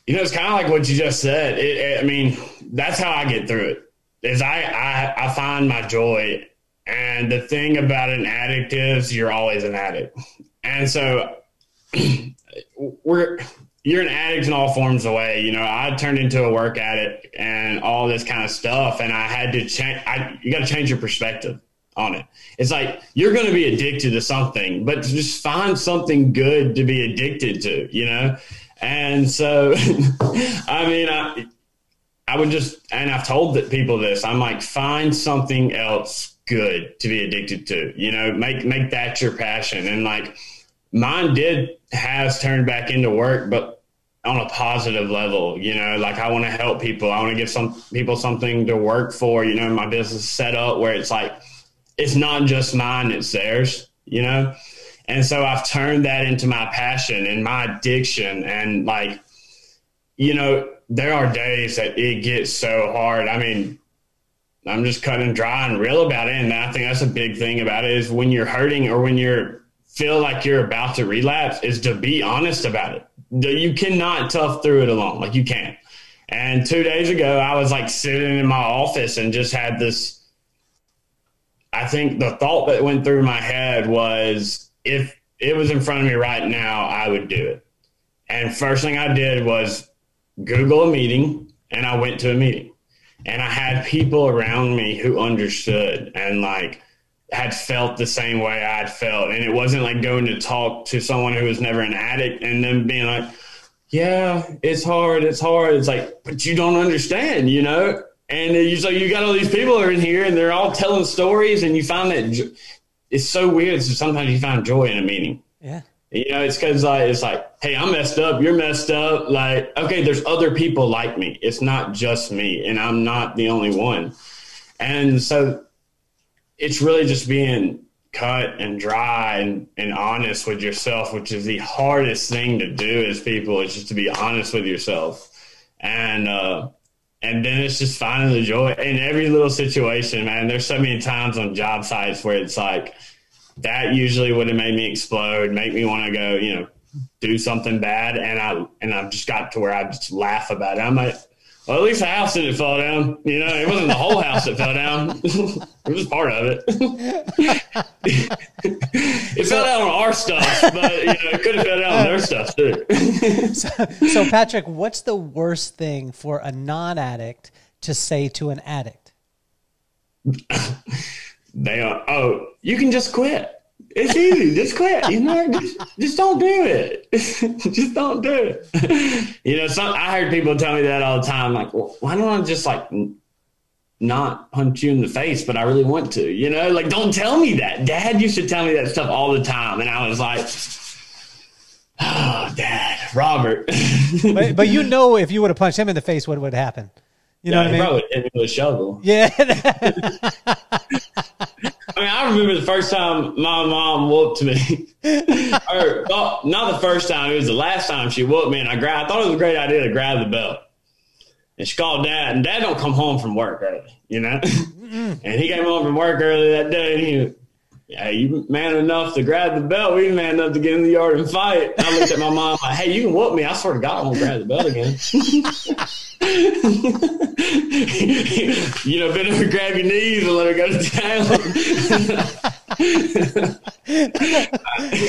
You know, it's kind of like what you just said. It, it, I mean, that's how I get through it is I, I, I find my joy. And the thing about an addict is you're always an addict. And so we're, you're an addict in all forms of way. You know, I turned into a work addict and all this kind of stuff. And I had to change. I, you got to change your perspective on it. It's like, you're going to be addicted to something, but just find something good to be addicted to, you know? And so, I mean, I, I would just, and I've told people this, I'm like, find something else good to be addicted to, you know, make, make that your passion. And like, mine did has turned back into work, but on a positive level, you know, like I want to help people. I want to give some people something to work for, you know, my business is set up where it's like, it's not just mine, it's theirs, you know? And so I've turned that into my passion and my addiction. And like, you know, there are days that it gets so hard. I mean, I'm just cutting dry and real about it. And I think that's a big thing about it is when you're hurting or when you're feel like you're about to relapse is to be honest about it. You cannot tough through it alone. Like you can't. And two days ago, I was like sitting in my office and just had this, I think the thought that went through my head was if it was in front of me right now, I would do it. And first thing I did was Google a meeting and I went to a meeting and I had people around me who understood and like had felt the same way I'd felt. And it wasn't like going to talk to someone who was never an addict and then being like, yeah, it's hard. It's hard. It's like, but you don't understand, you know? And you, so you got all these people are in here and they're all telling stories and you find that it's so weird. So sometimes you find joy in a meeting. Yeah. You know, it's cause like, it's like, hey, I'm messed up. You're messed up. Like, okay, there's other people like me. It's not just me and I'm not the only one. And so it's really just being cut and dry and, and honest with yourself, which is the hardest thing to do as people is just to be honest with yourself. And, uh, and then it's just finding the joy in every little situation, man. There's so many times on job sites where it's like, that usually would have made me explode, make me want to go, you know, do something bad. And I, and I've just got to where I just laugh about it. I'm like, well, at least the house didn't fall down. You know, it wasn't the whole house that fell down. It was part of it. It so, fell down on our stuff, but you know, it could have fell down on their stuff too. so, so Patrick, what's the worst thing for a non-addict to say to an addict? They are, oh, you can just quit. It's easy. Just quit. You know, just, just don't do it. Just don't do it. You know, some, I heard people tell me that all the time. Like, well, why don't I just like not punch you in the face, but I really want to, you know, like, don't tell me that. Dad used to tell me that stuff all the time. And I was like, oh, Dad, Robert. but, but you know, if you would have punched him in the face, what would happen? You know, yeah, what I mean? Probably hit me with a shovel. Yeah. I mean, I remember the first time my mom whooped me. or well, not the first time; it was the last time she whooped me, and I grabbed. I thought it was a great idea to grab the belt. And she called Dad, and Dad don't come home from work early, you know. Mm-mm. And he came home from work early that day, and he was, yeah, you man enough to grab the belt. We man enough to get in the yard and fight. And I looked at my mom like, hey, you can whoop me. I swear to God, I won't grab the belt again. You know, bend over, grab your knees, and let her go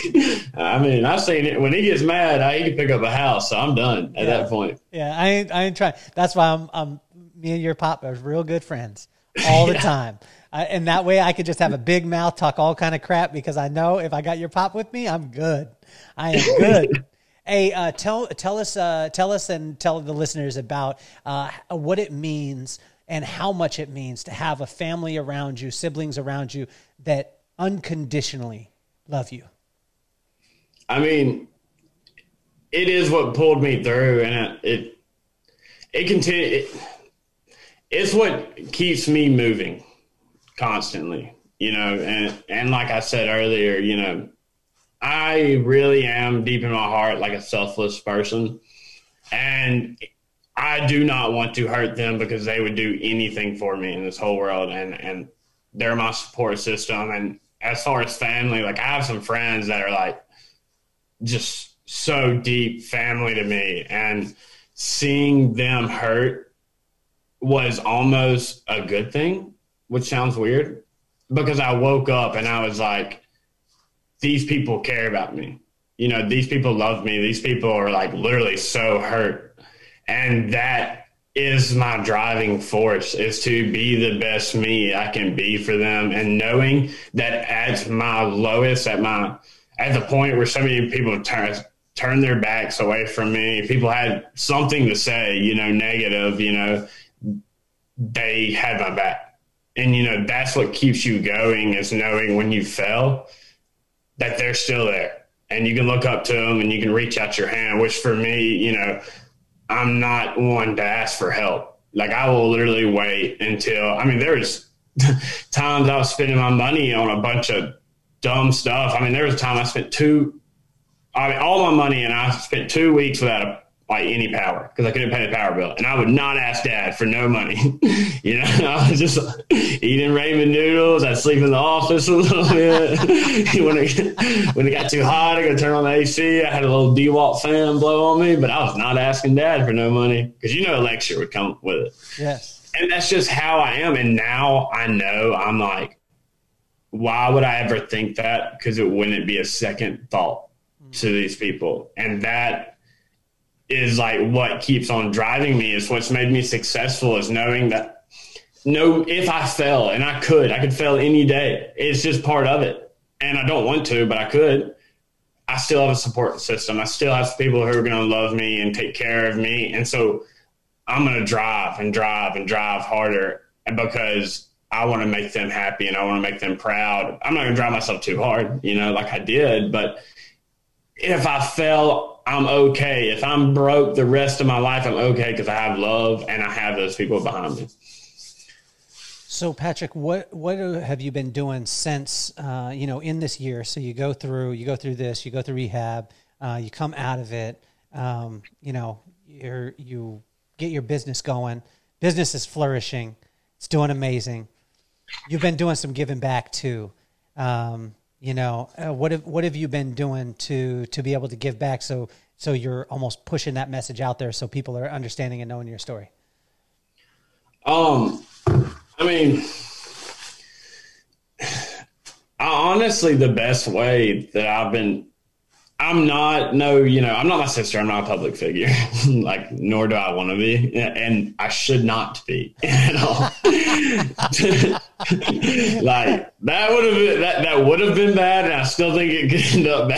to town. I mean, I've seen it. When he gets mad, I he can pick up a house, so I'm done at yeah. that point. Yeah, I ain't, I ain't trying. That's why I'm, I'm, me and your pop are real good friends all the yeah. time. I, and that way I could just have a big mouth, talk all kind of crap, because I know if I got your pop with me, I'm good. I am good. Hey, uh, tell, tell us, uh, tell us and tell the listeners about uh, what it means and how much it means to have a family around you, siblings around you that unconditionally love you. I mean, it is what pulled me through, and it, it, it continue. It, it's what keeps me moving. Constantly, you know, and, and like I said earlier, you know, I really am deep in my heart like a selfless person, and I do not want to hurt them because they would do anything for me in this whole world. And, and they're my support system. And as far as family, like I have some friends that are like just so deep family to me, and seeing them hurt was almost a good thing. Which sounds weird, because I woke up and I was like, these people care about me. You know, these people love me. These people are like literally so hurt. And that is my driving force, is to be the best me I can be for them. And knowing that at my lowest, at my, at the point where so many people turn, turn their backs away from me, people had something to say, you know, negative, you know, they had my back. And, you know, that's what keeps you going, is knowing when you fell that they're still there and you can look up to them and you can reach out your hand, which for me, you know, I'm not one to ask for help. Like I will literally wait until, I mean, there was times I was spending my money on a bunch of dumb stuff. I mean, there was a time I spent two, I mean, all my money, and I spent two weeks without a like any power, because I couldn't pay the power bill, and I would not ask Dad for no money. You know, I was just eating ramen noodles. I'd sleep in the office a little bit. when, it, when it got too hot, I could turn on the A C. I had a little D-Walt fan blow on me, but I was not asking Dad for no money, because you know a lecture would come with it. Yes, and that's just how I am. And now I know, I'm like, why would I ever think that? Because it wouldn't be a second thought mm. to these people, and that is like what keeps on driving me, is what's made me successful, is knowing that no, if I fell, and I could, I could fail any day. It's just part of it. And I don't want to, but I could. I still have a support system. I still have people who are going to love me and take care of me. And so I'm going to drive and drive and drive harder, because I want to make them happy and I want to make them proud. I'm not going to drive myself too hard, you know, like I did, but if I fell, I'm okay. If I'm broke the rest of my life, I'm okay, because I have love and I have those people behind me. So Patrick, what, what have you been doing since, uh, you know, in this year? So you go through, you go through this, you go through rehab, uh, you come out of it, um, you know, you're, you get your business going. Business is flourishing. It's doing amazing. You've been doing some giving back too. Um, You know, uh, what have what have you been doing to to be able to give back? So so you're almost pushing that message out there so people are understanding and knowing your story. Um, I mean, I honestly, the best way that I've been, I'm not no, you know, I'm not my sister. I'm not a public figure, like, nor do I want to be. And I should not be at all. Like, that would have been, that, that would have been bad. And I still think it could end up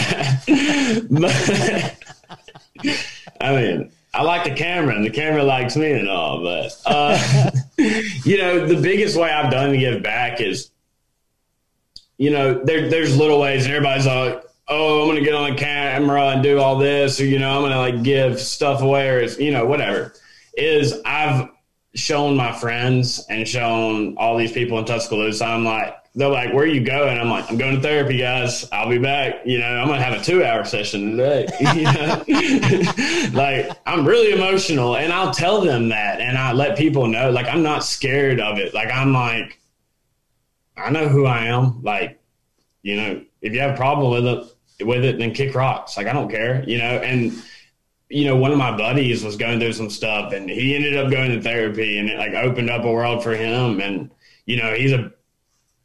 bad. But I mean, I like the camera and the camera likes me and all, but, uh, you know, the biggest way I've done to give back is, you know, there, there's little ways, and everybody's like, oh, I'm going to get on the camera and do all this, or, you know, I'm going to like give stuff away, or it's, you know, whatever. Is I've shown my friends and shown all these people in Tuscaloosa. I'm like, they're like, where are you going? I'm like, I'm going to therapy, guys. I'll be back. You know, I'm going to have a two hour session today. You know? Like, I'm really emotional, and I'll tell them that. And I let people know, like, I'm not scared of it. Like, I'm like, I know who I am. Like, you know, if you have a problem with it, with it, then kick rocks. Like, I don't care, you know? And, you know, one of my buddies was going through some stuff, and he ended up going to therapy, and it like opened up a world for him. And, you know, he's a,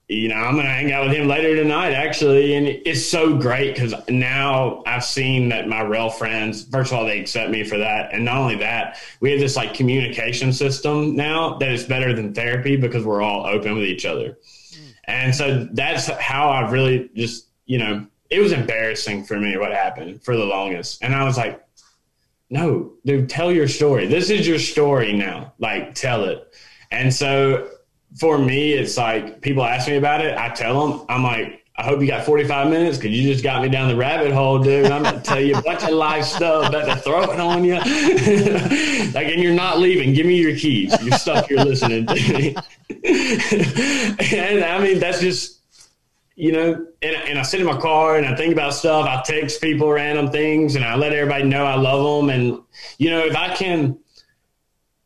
you know, I'm going to hang out with him later tonight, actually. And it's so great, because now I've seen that my real friends, first of all, they accept me for that. And not only that, we have this like communication system now that is better than therapy, because we're all open with each other. Mm. And so that's how I've really just, you know, it was embarrassing for me what happened for the longest. And I was like, no, dude, tell your story. This is your story now. Like, tell it. And so for me, it's like, people ask me about it. I tell them, I'm like, I hope you got forty-five minutes, because you just got me down the rabbit hole, dude. I'm going to tell you a bunch of life stuff, about to throw it on you. Like, and you're not leaving. Give me your keys. You're stuck here listening to me. And I mean, that's just, you know, and, and I sit in my car and I think about stuff. I text people random things, and I let everybody know I love them. And, you know, if I can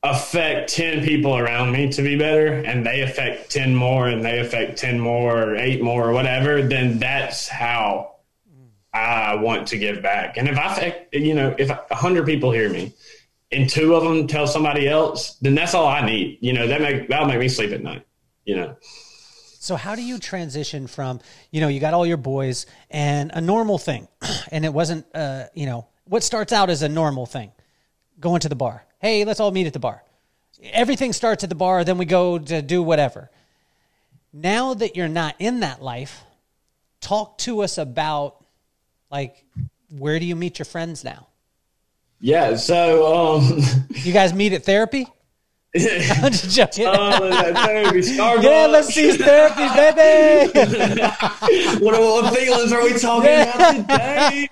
affect ten people around me to be better, and they affect ten more, and they affect ten more, or eight more, or whatever, then that's how I want to give back. And if I, you know, if a hundred people hear me and two of them tell somebody else, then that's all I need. You know, that make, that'll make me sleep at night, you know? So how do you transition from, you know, you got all your boys and a normal thing, and it wasn't, uh, you know, what starts out as a normal thing, going to the bar. Hey, let's all meet at the bar. Everything starts at the bar, then we go to do whatever. Now that you're not in that life, talk to us about, like, where do you meet your friends now? Yeah, so... Um... You guys meet at therapy? I'm just joking. Oh, therapy, yeah, let's see therapy, baby. What, what feelings are we talking about today?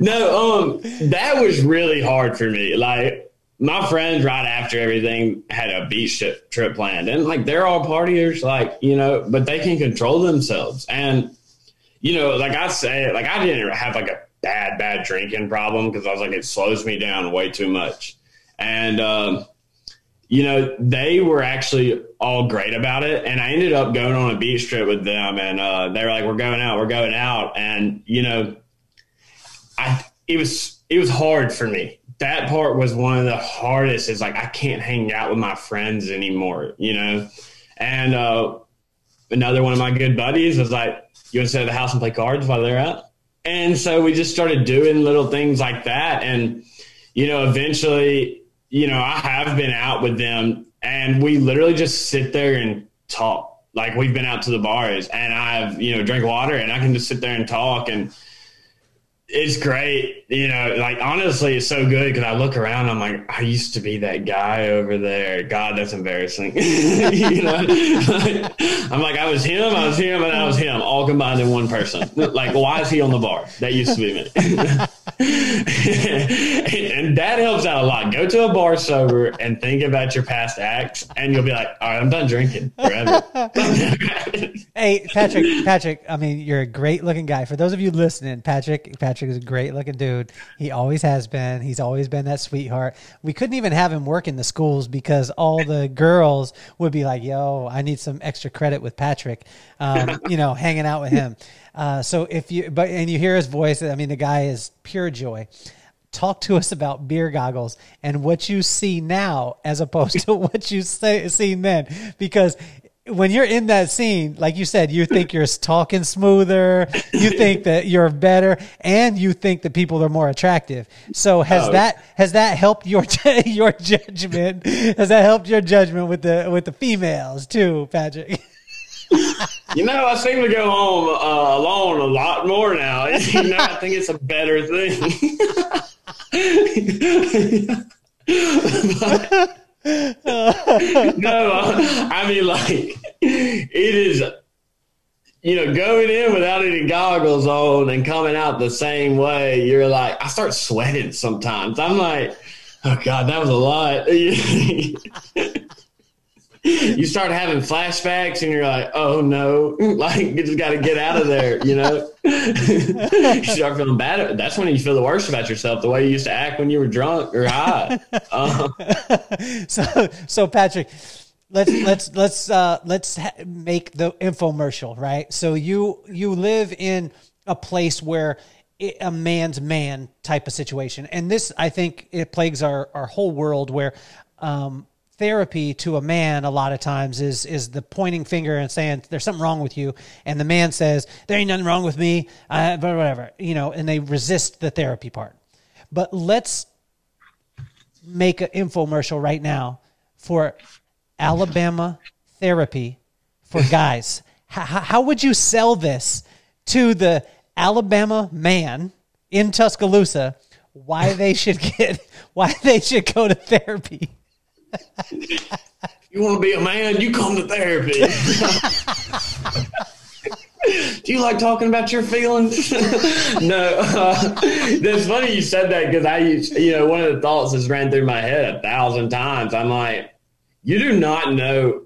No, um, that was really hard for me. Like, my friends right after everything had a beach trip, trip planned, and like they're all partiers, like, you know, but they can control themselves. And, you know, like I say, like I didn't have like a bad, bad drinking problem, because I was like, it slows me down way too much. And, um, you know, they were actually all great about it. And I ended up going on a beach trip with them, and, uh, they were like, we're going out, we're going out. And, you know, I, it was, it was hard for me. That part was one of the hardest, is like, I can't hang out with my friends anymore, you know? And, uh, another one of my good buddies was like, you want to sit at the house and play cards while they're out? And so we just started doing little things like that. And, you know, eventually, you know, I have been out with them, and we literally just sit there and talk. Like, we've been out to the bars, and I've, you know, drink water, and I can just sit there and talk, and it's great. You know, like, honestly, it's so good, because I look around, I'm like, I used to be that guy over there. God, that's embarrassing. You know, I'm like, I was him, I was him, and I was him, all combined in one person. Like, why is he on the bar? That used to be me. And that helps out a lot. Go to a bar sober and think about your past acts, and you'll be like, all right, I'm done drinking forever. Hey, Patrick, Patrick, I mean, you're a great looking guy. For those of you listening, Patrick, Patrick is a great looking dude. He always has been. He's always been that sweetheart. We couldn't even have him work in the schools, because all the girls would be like, yo, I need some extra credit with Patrick, um, you know, hanging out with him. Uh, so if you, but, and you hear his voice, I mean, the guy is pure joy. Talk to us about beer goggles and what you see now as opposed to what you say, seen then. Because when you're in that scene, like you said, you think you're talking smoother, you think that you're better, and you think that people are more attractive. So has oh. that has that helped your your judgment? Has that helped your judgment with the with the females too, Patrick? You know, I seem to go home uh, alone a lot more now. You know, I think it's a better thing. But, no, I, I mean, like, it is, you know, going in without any goggles on and coming out the same way, you're like, I start sweating sometimes. I'm like, oh, God, that was a lot. You start having flashbacks and you're like, oh, no, like, you just got to get out of there, you know? You start feeling bad. That's when you feel the worst about yourself, the way you used to act when you were drunk or high. Uh -huh. So, so Patrick, let's, let's, let's, uh, let's ha make the infomercial, right? So you, you live in a place where it, a man's man type of situation. And this, I think it plagues our, our whole world where, um, therapy to a man a lot of times is is the pointing finger and saying there's something wrong with you, and the man says there ain't nothing wrong with me, uh, but whatever, you know, and they resist the therapy part. But let's make an infomercial right now for Alabama therapy for guys. how, how would you sell this to the Alabama man in Tuscaloosa? Why they should get why they should go to therapy? You want to be a man, you come to therapy. Do you like talking about your feelings? No. Uh, it's funny you said that, because I used, you know, one of the thoughts that's ran through my head a thousand times. I'm like, you do not know,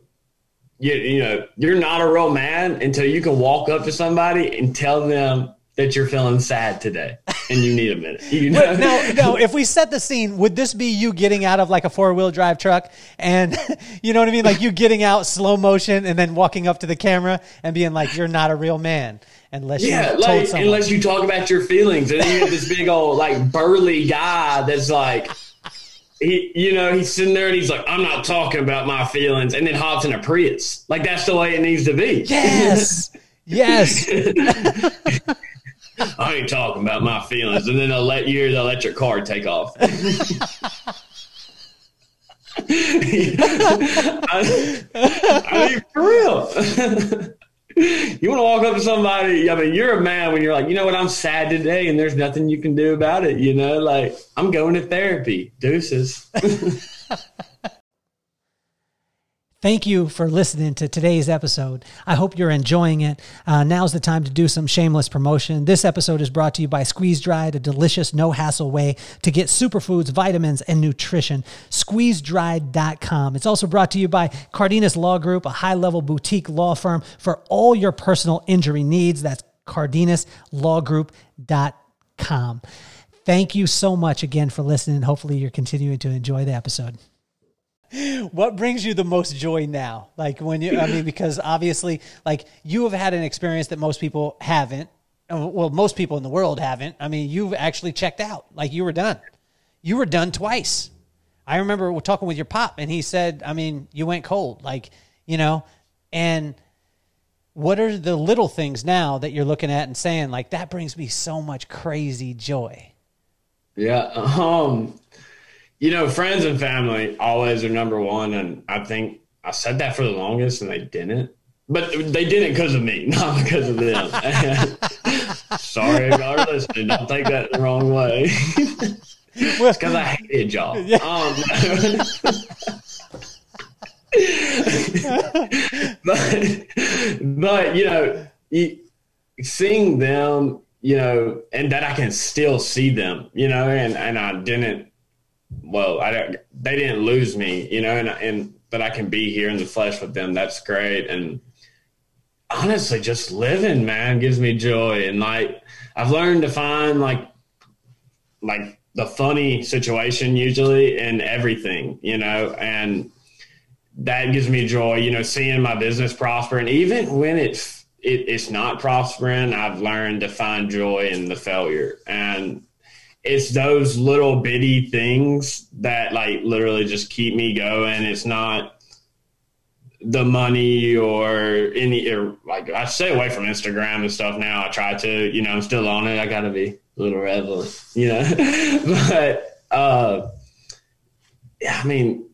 you, you know, you're not a real man until you can walk up to somebody and tell them that you're feeling sad today and you need a minute. You know? No, no. If we set the scene, would this be you getting out of like a four wheel drive truck and you know what I mean? Like you getting out slow motion and then walking up to the camera and being like, you're not a real man unless yeah, you like, told unless you talk about your feelings. And then you have this big old like burly guy that's like, he, you know, he's sitting there and he's like, I'm not talking about my feelings. And then hops in a Prius. Like that's the way it needs to be. Yes. Yes. I ain't talking about my feelings, and then they'll let you they'll let your car take off. I, I mean, for real. You want to walk up to somebody, I mean, you're a man when you're like, you know what, I'm sad today and there's nothing you can do about it, you know, like, I'm going to therapy. Deuces. Thank you for listening to today's episode. I hope you're enjoying it. Uh, now's the time to do some shameless promotion. This episode is brought to you by SqueezeDried, a delicious, no-hassle way to get superfoods, vitamins, and nutrition. Squeeze Dried dot com. It's also brought to you by Cardenas Law Group, a high-level boutique law firm for all your personal injury needs. That's Cardenas Law Group dot com. Thank you so much again for listening. Hopefully you're continuing to enjoy the episode. What brings you the most joy now? Like when you, I mean, because obviously like you have had an experience that most people haven't. Well, most people in the world haven't. I mean, you've actually checked out, like you were done. You were done twice. I remember talking with your pop and he said, I mean, you went cold, like, you know, and what are the little things now that you're looking at and saying like, that brings me so much crazy joy? Yeah. Um, You know, friends and family always are number one, and I think I said that for the longest, and they didn't. But they didn't because of me, not because of them. Sorry if y'all are listening. Don't take that the wrong way. It's because I hated y'all. Um, but, but, you know, you, seeing them, you know, and that I can still see them, you know, and, and I didn't. Well, I don't, they didn't lose me, you know, and, and that I can be here in the flesh with them. That's great. And honestly, just living, man, gives me joy. And like, I've learned to find like, like the funny situation usually in everything, you know, and that gives me joy, you know, seeing my business prosper. And even when it's, it, it's not prospering, I've learned to find joy in the failure. And it's those little bitty things that like literally just keep me going. It's not the money or any, or like I stay away from Instagram and stuff now. I try to, you know, I'm still on it. I gotta be a little rebellious, you know, but, uh, I mean,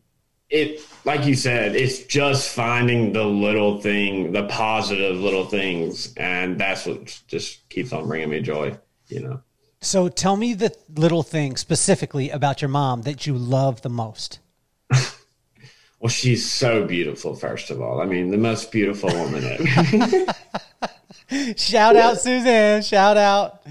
it, like you said, it's just finding the little thing, the positive little things. And that's what just keeps on bringing me joy, you know? So tell me the little thing specifically about your mom that you love the most. Well, she's so beautiful, first of all. I mean, the most beautiful woman ever. Shout out, Suzanne. Shout out.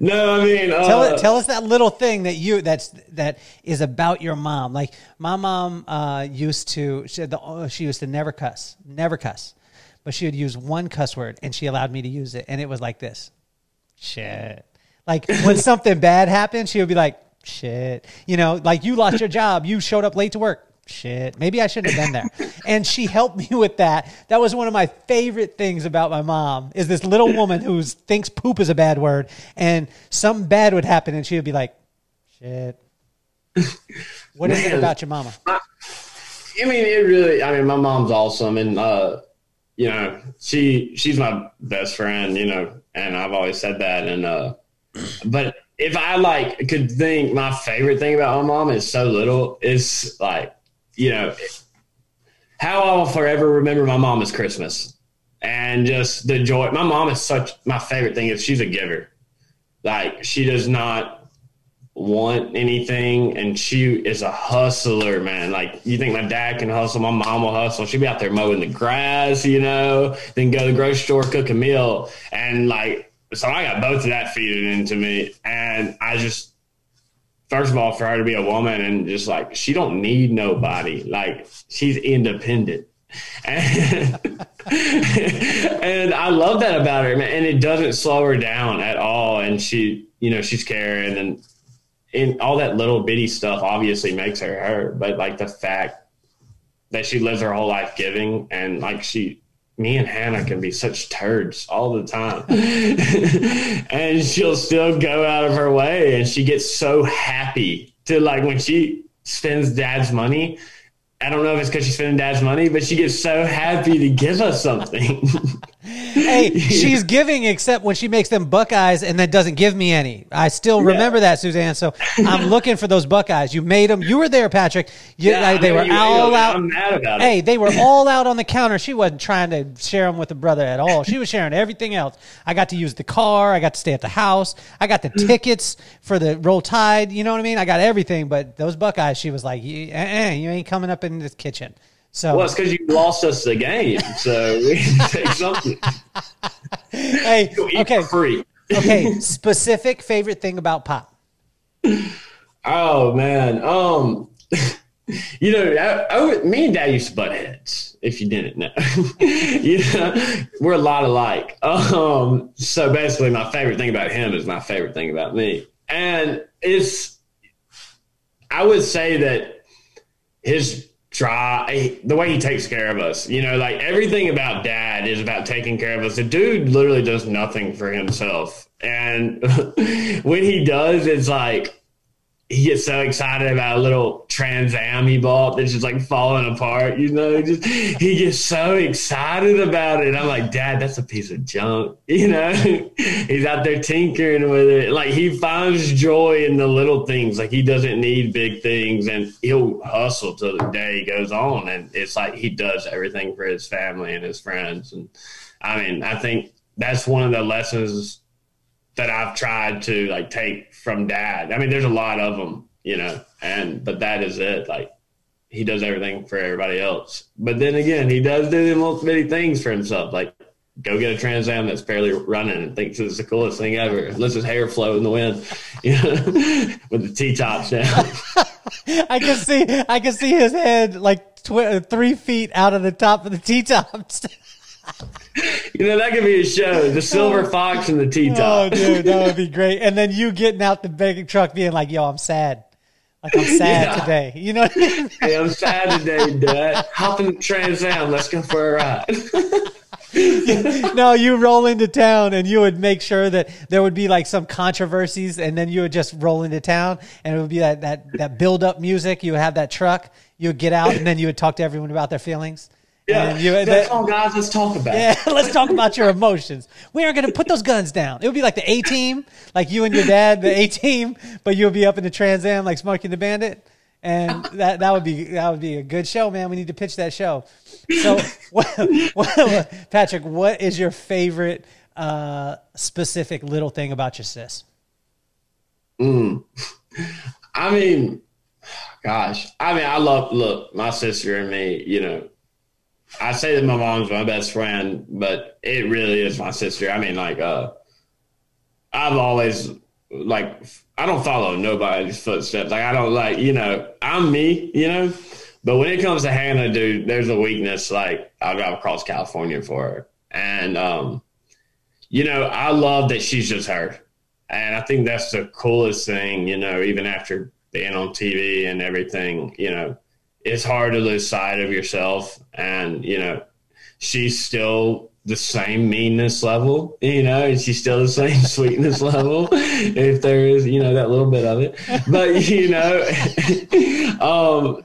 No, I mean, uh, tell, tell us that little thing that you that's that is about your mom. Like my mom uh, used to, she, had the, she used to never cuss, never cuss, but she would use one cuss word, and she allowed me to use it, and it was like this, shit. Like when something bad happened, she would be like, shit. You know, like you lost your job, you showed up late to work. Shit, maybe I shouldn't have been there. And she helped me with that. That was one of my favorite things about my mom is this little woman who thinks poop is a bad word and something bad would happen and she would be like, shit. What Man, is it about your mama? I, I mean, it really, I mean, my mom's awesome. And, uh, you know, she, she's my best friend, you know, and I've always said that. And, uh, but if I like could think my favorite thing about my mom is so little, it's like, you know, how I'll forever remember my mom is Christmas and just the joy. My mom is such my favorite thing is she's a giver. Like she does not want anything. And she is a hustler, man. Like you think my dad can hustle. My mom will hustle. She'd be out there mowing the grass, you know, then go to the grocery store, cook a meal. And like, so I got both of that feeding into me. And I just, first of all, for her to be a woman and just like, she don't need nobody. Like she's independent. And, and I love that about her, man. And it doesn't slow her down at all. And she, you know, she's caring and, and all that little bitty stuff obviously makes her her, but like the fact that she lives her whole life giving and like she, me and Hannah can be such turds all the time. And she'll still go out of her way. And she gets so happy to like when she spends dad's money. I don't know if it's because she's spending dad's money, but she gets so happy to give us something. Hey, she's giving except when she makes them Buckeyes and then doesn't give me any. I still remember yeah. that, Suzanne. So I'm looking for those Buckeyes. You made them. You were there, Patrick. You, yeah, like, they I mean, were you, all you, out. I'm mad about hey, it. They were all out on the counter. She wasn't trying to share them with the brother at all. She was sharing everything else. I got to use the car. I got to stay at the house. I got the tickets for the Roll Tide. You know what I mean? I got everything. But those Buckeyes, she was like, you, uh-uh, you ain't coming up in this kitchen. So, well, it's because you lost us the game, so we can take something. Hey, okay, free. Okay, specific favorite thing about Pop. Oh man, um, you know, I, I would, me and Dad used to butt heads. If you didn't know, you know, we're a lot alike. Um, so basically, my favorite thing about him is my favorite thing about me, and it's, I would say that his. Try the way he takes care of us, you know, like everything about Dad is about taking care of us. The dude literally does nothing for himself. And when he does, it's like, he gets so excited about a little Trans Am he bought that's just like falling apart, you know. He just he gets so excited about it. I'm like, Dad, that's a piece of junk, you know. He's out there tinkering with it. Like he finds joy in the little things. Like he doesn't need big things, and he'll hustle till the day goes on. And it's like he does everything for his family and his friends. And I mean, I think that's one of the lessons that I've tried to like take from Dad. I mean, there's a lot of them, you know, and, but that is it. Like he does everything for everybody else. But then again, he does do the most many things for himself. Like go get a Trans Am that's barely running and thinks it's the coolest thing ever. Lets his hair flow in the wind, you know, with the T-tops down. I can see, I can see his head like tw three feet out of the top of the T-tops. You know, that could be a show. The Silver Fox and the T-top. Oh, dude, that would be great. And then you getting out the big truck being like, yo, I'm sad. Like, I'm sad yeah. today. You know what I mean? Hey, I'm sad today, Dad. Hop in the Trans Am. Let's go for a ride. No, you roll into town and you would make sure that there would be like some controversies, and then you would just roll into town and it would be that, that, that build up music. You would have that truck, you would get out, and then you would talk to everyone about their feelings. Yeah, you, that's that, all, guys. Let's talk about yeah, it. Let's talk about your emotions. We are going to put those guns down. It would be like the A-Team, like you and your dad, the A-Team, but you'll be up in the Trans Am like Smokey the Bandit. And that, that would be that would be a good show, man. We need to pitch that show. So, what, what, Patrick, what is your favorite uh, specific little thing about your sis? Mm. I mean, gosh. I mean, I love, look, my sister and me, you know, I say that my mom's my best friend, but it really is my sister. I mean, like, uh, I've always, like, I don't follow nobody's footsteps. Like, I don't, like, you know, I'm me, you know? But when it comes to Hannah, dude, there's a weakness. Like, I'll drive across California for her. And, um, you know, I love that she's just her. And I think that's the coolest thing, you know, even after being on T V and everything, you know. It's hard to lose sight of yourself. And, you know, she's still the same meanness level, you know, and she's still the same sweetness level, if there is, you know, that little bit of it. But, you know, um,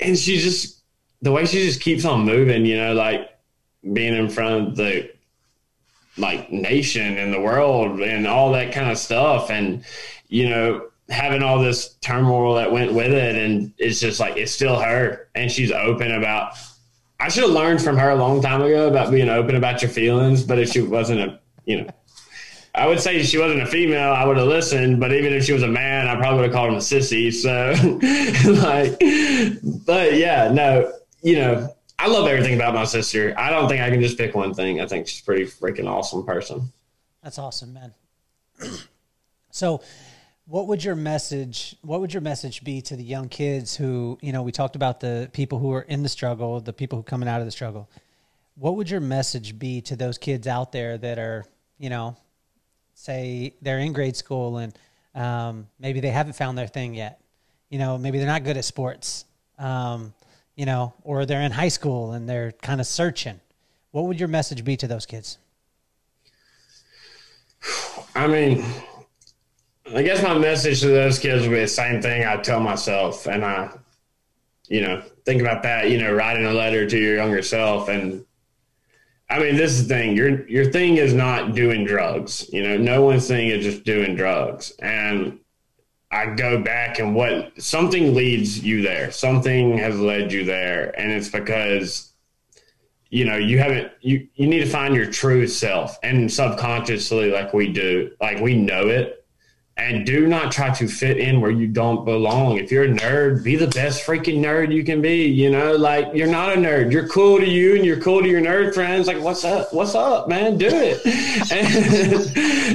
and she just, the way she just keeps on moving, you know, like being in front of the, like, nation and the world and all that kind of stuff. And, you know, having all this turmoil that went with it, and it's just like, it's still her, and she's open about, I should have learned from her a long time ago about being open about your feelings. But if she wasn't a, you know, I would say she wasn't a female, I would have listened, but even if she was a man, I probably would have called him a sissy. So like, but yeah, no, you know, I love everything about my sister. I don't think I can just pick one thing. I think she's a pretty freaking awesome person. That's awesome, man. So, What would your message, what would your message be to the young kids who, you know, we talked about the people who are in the struggle, the people who are coming out of the struggle. What would your message be to those kids out there that are, you know, say they're in grade school and um, maybe they haven't found their thing yet. You know, maybe they're not good at sports, um, you know, or they're in high school and they're kind of searching. What would your message be to those kids? I mean, I guess my message to those kids would be the same thing I tell myself. And I, you know, think about that, you know, writing a letter to your younger self. And I mean, this is the thing, your, your thing is not doing drugs. You know, no one's thing is just doing drugs. And I go back and what something leads you there. Something has led you there. And it's because, you know, you haven't, you, you need to find your true self, and subconsciously, like we do, like we know it. And do not try to fit in where you don't belong. If you're a nerd, be the best freaking nerd you can be. You know, like, you're not a nerd. You're cool to you and you're cool to your nerd friends. Like, what's up? What's up, man? Do it.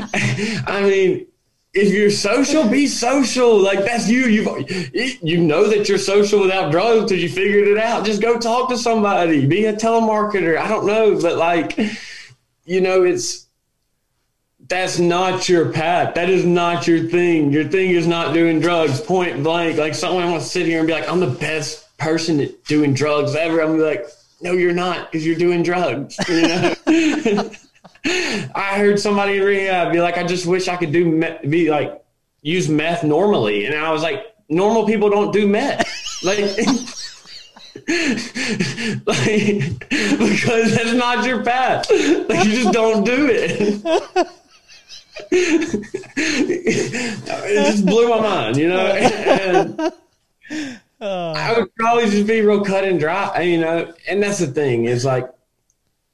And, I mean, if you're social, be social. Like, that's you. You've, you know that you're social without drugs because you figured it out. Just go talk to somebody. Be a telemarketer. I don't know. But, like, you know, it's, that's not your path. That is not your thing. Your thing is not doing drugs, point blank. Like, someone wants to sit here and be like, I'm the best person at doing drugs ever. I'm like, no, you're not, because you're doing drugs. You know? I heard somebody in rehab be like, I just wish I could do me- be like use meth normally. And I was like, normal people don't do meth. Like, like, because that's not your path. Like, you just don't do it. It just blew my mind, you know. And oh. I would probably just be real cut and dry, you know. And that's the thing, is like,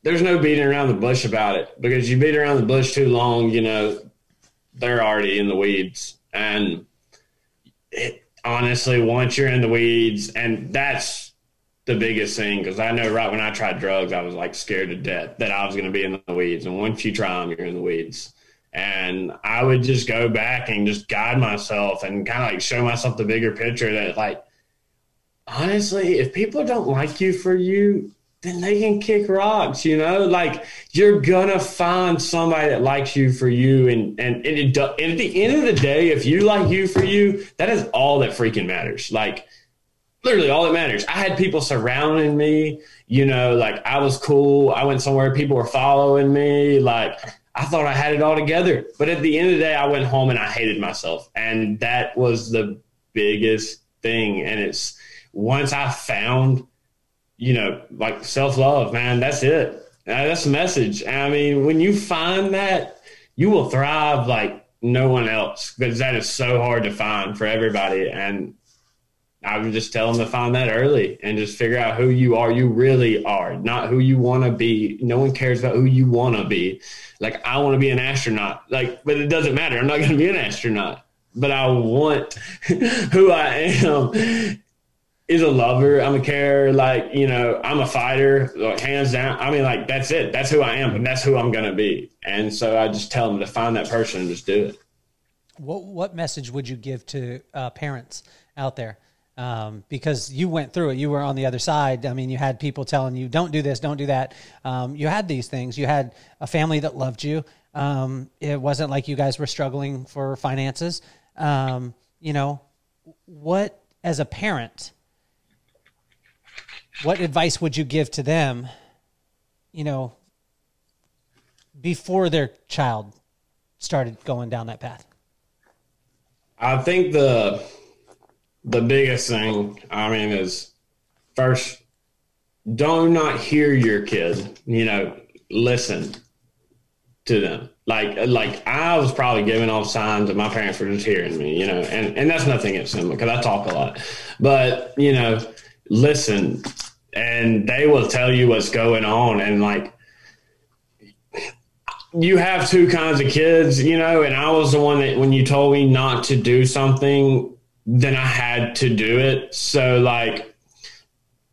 there's no beating around the bush about it, because you beat around the bush too long, you know, they're already in the weeds. And it, honestly, once you're in the weeds, and that's the biggest thing, because I know right when I tried drugs, I was like scared to death that I was going to be in the weeds. And once you try them, you're in the weeds. And I would just go back and just guide myself and kind of like show myself the bigger picture, that like, honestly, if people don't like you for you, then they can kick rocks, you know, like, you're going to find somebody that likes you for you. And, and, and, it, and at the end of the day, if you like you for you, that is all that freaking matters. Like, literally all that matters. I had people surrounding me, you know, like I was cool. I went somewhere, people were following me. Like I thought I had it all together. But at the end of the day, I went home and I hated myself. And that was the biggest thing. And it's once I found, you know, like self-love, man, that's it. That's the message. I mean, when you find that, you will thrive like no one else, because that is so hard to find for everybody. And I would just tell them to find that early and just figure out who you are. You really are, not who you want to be. No one cares about who you want to be. Like, I want to be an astronaut, like, but it doesn't matter. I'm not going to be an astronaut, but I want who I am is a lover. I'm a carer. Like, you know, I'm a fighter, like, hands down. I mean, like, that's it. That's who I am, and that's who I'm going to be. And so I just tell them to find that person and just do it. What, what message would you give to uh, parents out there? Um, because you went through it, you were on the other side. I mean, you had people telling you, don't do this, don't do that. Um, you had these things, you had a family that loved you. Um, it wasn't like you guys were struggling for finances. Um, you know, what, as a parent, what advice would you give to them, you know, before their child started going down that path? I think the, The biggest thing, I mean, is first, do not hear your kid, you know, listen to them. Like, like I was probably giving off signs that my parents were just hearing me, you know, and, and that's nothing against them because I talk a lot, but you know, listen, and they will tell you what's going on. And like, you have two kinds of kids, you know, and I was the one that when you told me not to do something, then I had to do it. So like,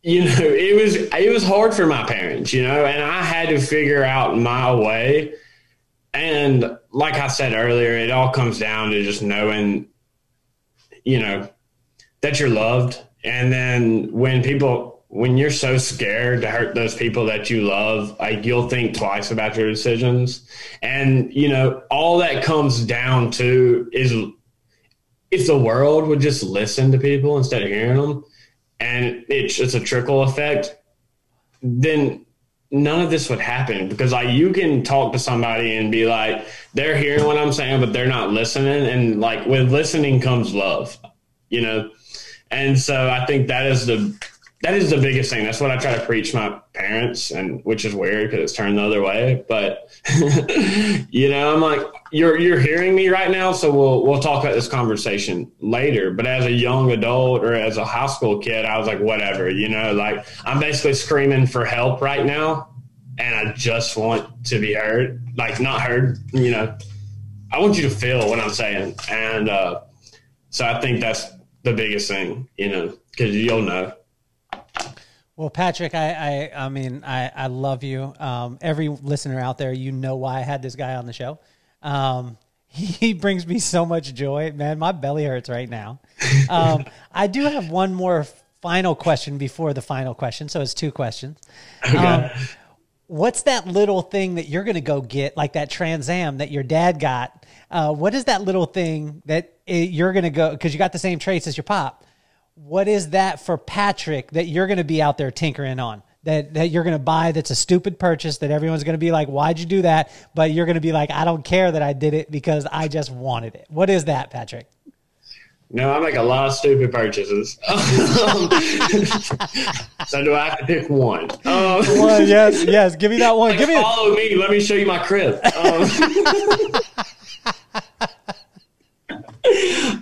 you know, it was, it was hard for my parents, you know, and I had to figure out my way. And like I said earlier, it all comes down to just knowing, you know, that you're loved. And then when people, when you're so scared to hurt those people that you love, like you'll think twice about your decisions. And, you know, all that comes down to is, if the world would just listen to people instead of hearing them, and it's just a trickle effect, then none of this would happen. Because like you can talk to somebody and be like, they're hearing what I'm saying, but they're not listening. And like with listening comes love, you know? And so I think that is the, that is the biggest thing. That's what I try to preach my parents, and which is weird because it's turned the other way. But you know, I'm like, you're you're hearing me right now, so we'll we'll talk about this conversation later. But as a young adult or as a high school kid, I was like, whatever, you know, like I'm basically screaming for help right now, and I just want to be heard, like not heard, you know. I want you to feel what I'm saying, and uh, so I think that's the biggest thing, you know, because you'll know. Well, Patrick, I, I, I mean, I, I love you. Um, every listener out there, you know why I had this guy on the show. Um, he, he brings me so much joy, man. My belly hurts right now. Um, I do have one more final question before the final question. So it's two questions. Okay. Um, what's that little thing that you're going to go get, like that Trans Am that your dad got? Uh, what is that little thing that it, you're going to go, because you got the same traits as your pop. What is that for Patrick that you're going to be out there tinkering on, that, that you're going to buy that's a stupid purchase that everyone's going to be like, why'd you do that? But you're going to be like, I don't care that I did it because I just wanted it. What is that, Patrick? No, I make a lot of stupid purchases. So do I have to pick one? Um, one, yes, yes. Give me that one. Like, give me follow me. Let me show you my crib. Um,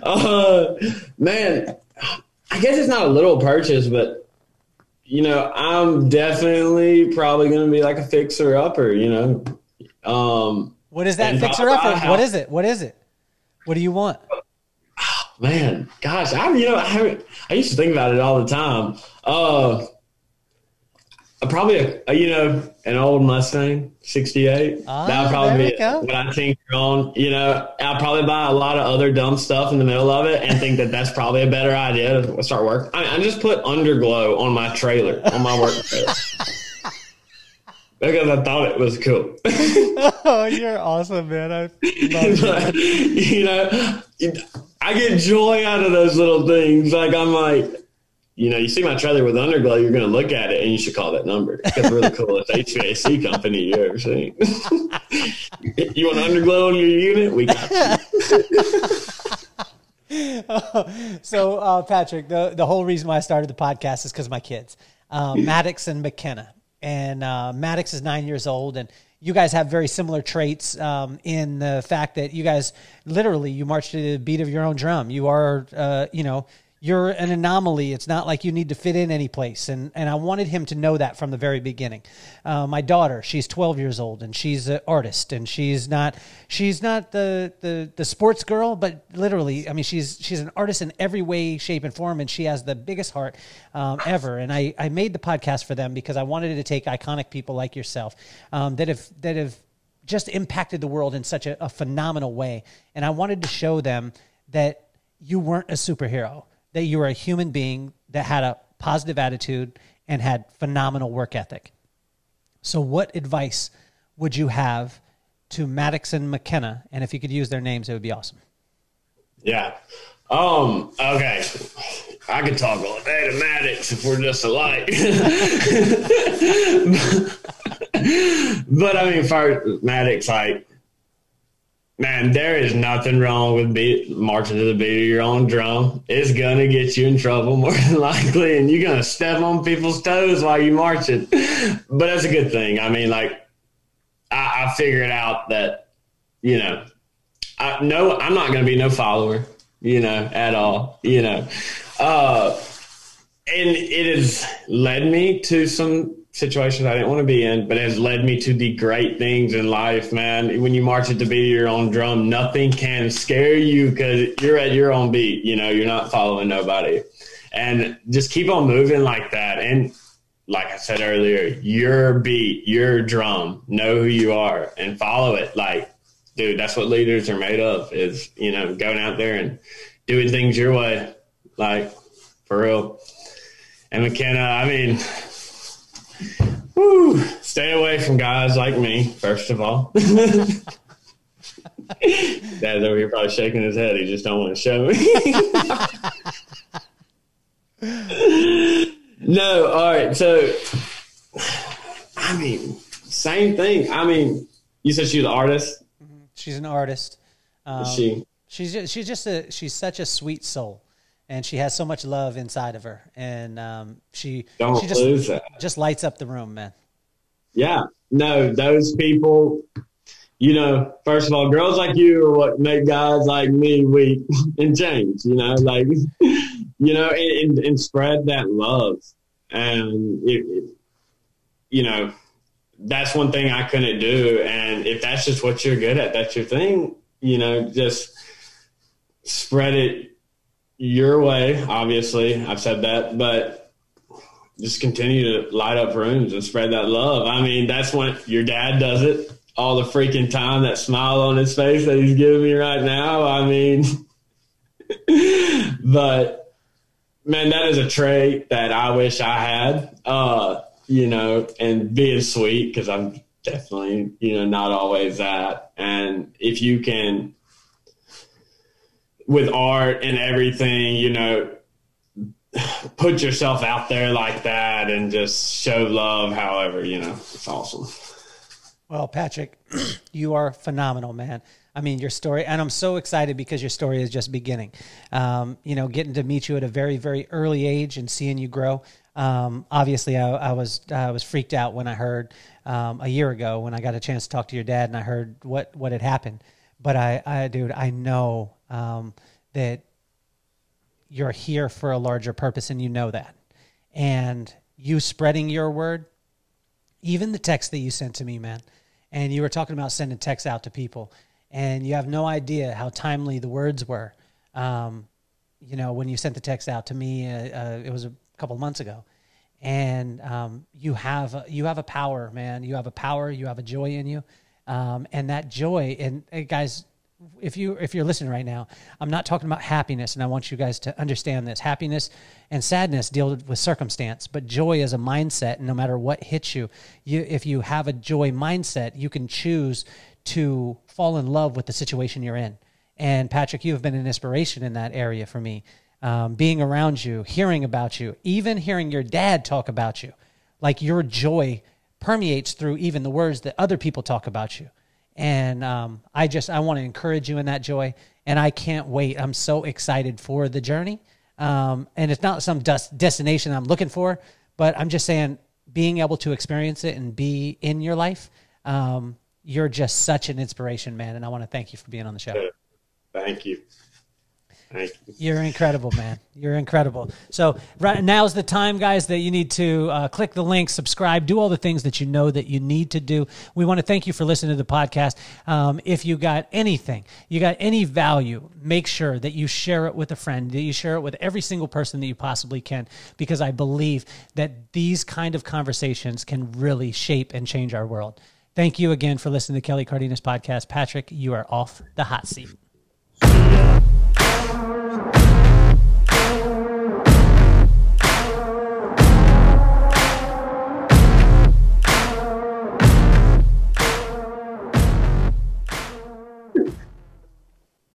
uh, man. I guess it's not a little purchase, but, you know, I'm definitely probably going to be like a fixer-upper, you know. Um, what is that fixer-upper? What is it? What is it? What do you want? Oh, man, gosh, I you know, I, haven't, I used to think about it all the time. Uh, probably, a, a, you know, an old Mustang, sixty-eight. Oh, that would probably be what I tinker on. You know, I'll probably buy a lot of other dumb stuff in the middle of it and think that that's probably a better idea to start work. I, mean, I just put underglow on my trailer, on my work trailer. Because I thought it was cool. Oh, you're awesome, man. I love it. You know, I get joy out of those little things. Like, I'm like, you know, you see my trailer with underglow, you're going to look at it and you should call that number because we're the coolest H V A C company you ever seen. You want underglow on your unit? We got you. Oh, so, uh, Patrick, the, the whole reason why I started the podcast is because of my kids, uh, Maddox and McKenna. And uh, Maddox is nine years old, and you guys have very similar traits um, in the fact that you guys literally, you march to the beat of your own drum. You are, uh, you know, you're an anomaly. It's not like you need to fit in any place. And, and I wanted him to know that from the very beginning. Uh, my daughter, she's twelve years old, and she's an artist, and she's not, she's not the, the, the sports girl, but literally, I mean, she's, she's an artist in every way, shape, and form. And she has the biggest heart um, ever. And I, I made the podcast for them because I wanted to take iconic people like yourself um, that have, that have just impacted the world in such a, a phenomenal way. And I wanted to show them that you weren't a superhero, that you were a human being that had a positive attitude and had phenomenal work ethic. So what advice would you have to Maddox and McKenna? And if you could use their names, it would be awesome. Yeah. Um, okay. I could talk all day to Maddox if we're just alike. But I mean, first, Maddox, like, man, there is nothing wrong with beat, marching to the beat of your own drum. It's going to get you in trouble more than likely, and you're going to step on people's toes while you're marching. But that's a good thing. I mean, like, I, I figured out that, you know, I, no, I'm not going to be no follower, you know, at all, you know. Uh, and it has led me to some situations I didn't want to be in, but it has led me to the great things in life, man. When you march at the beat of your own drum, nothing can scare you because you're at your own beat. You know, you're not following nobody. And just keep on moving like that. And like I said earlier, your beat, your drum, know who you are and follow it. Like, dude, that's what leaders are made of, is, you know, going out there and doing things your way. Like, for real. And McKenna, I mean, woo, stay away from guys like me, first of all. Dad's over here probably shaking his head. He just don't want to show me. No, all right. So, I mean, same thing. I mean, you said she was an artist? She's an artist. Um, Is she? She's just, she's just a, she's such a sweet soul. And she has so much love inside of her, and um, she Don't she just lose that. just lights up the room, man. Yeah, no, those people, you know. First of all, girls like you are what make guys like me weak and change. You know, like, you know, and, and spread that love, and it, it, you know, that's one thing I couldn't do. And if that's just what you're good at, that's your thing. You know, just spread it your way. Obviously, I've said that, but just continue to light up rooms and spread that love. I mean, that's when your dad does it all the freaking time. That smile on his face that he's giving me right now. I mean, but man, that is a trait that I wish I had, uh, you know, and being sweet, because I'm definitely, you know, not always that. And if you can, with art and everything, you know, put yourself out there like that and just show love. However, you know, it's awesome. Well, Patrick, you are phenomenal, man. I mean, your story, and I'm so excited because your story is just beginning. Um, you know, getting to meet you at a very, very early age and seeing you grow. Um, obviously I, I was, I was freaked out when I heard, um, a year ago when I got a chance to talk to your dad and I heard what, what had happened. But I, I, dude, I know um, that you're here for a larger purpose, and you know that. And you spreading your word, even the text that you sent to me, man, and you were talking about sending texts out to people, and you have no idea how timely the words were. Um, you know, when you sent the text out to me, uh, uh, it was a couple of months ago. And um, you have a, you have a power, man. You have a power. You have a joy in you. Um, and that joy, and uh, guys, if you, if you're listening right now, I'm not talking about happiness, and I want you guys to understand this. Happiness and sadness deal with circumstance, but joy is a mindset, and no matter what hits you, you, if you have a joy mindset, you can choose to fall in love with the situation you're in. And Patrick, you have been an inspiration in that area for me. um, being around you, hearing about you, even hearing your dad talk about you. Like your joy permeates through even the words that other people talk about you. And um, I just, I want to encourage you in that joy. And I can't wait. I'm so excited for the journey. Um, and it's not some des- destination I'm looking for, but I'm just saying being able to experience it and be in your life. Um, you're just such an inspiration, man. And I want to thank you for being on the show. Thank you. Thank you. You're incredible, man. You're incredible. So right now's the time, guys, that you need to uh, click the link, subscribe, do all the things that you know that you need to do. We want to thank you for listening to the podcast. Um, if you got anything, you got any value, make sure that you share it with a friend, that you share it with every single person that you possibly can, because I believe that these kind of conversations can really shape and change our world. Thank you again for listening to Kelly Cardenas Podcast. Patrick, you are off the hot seat.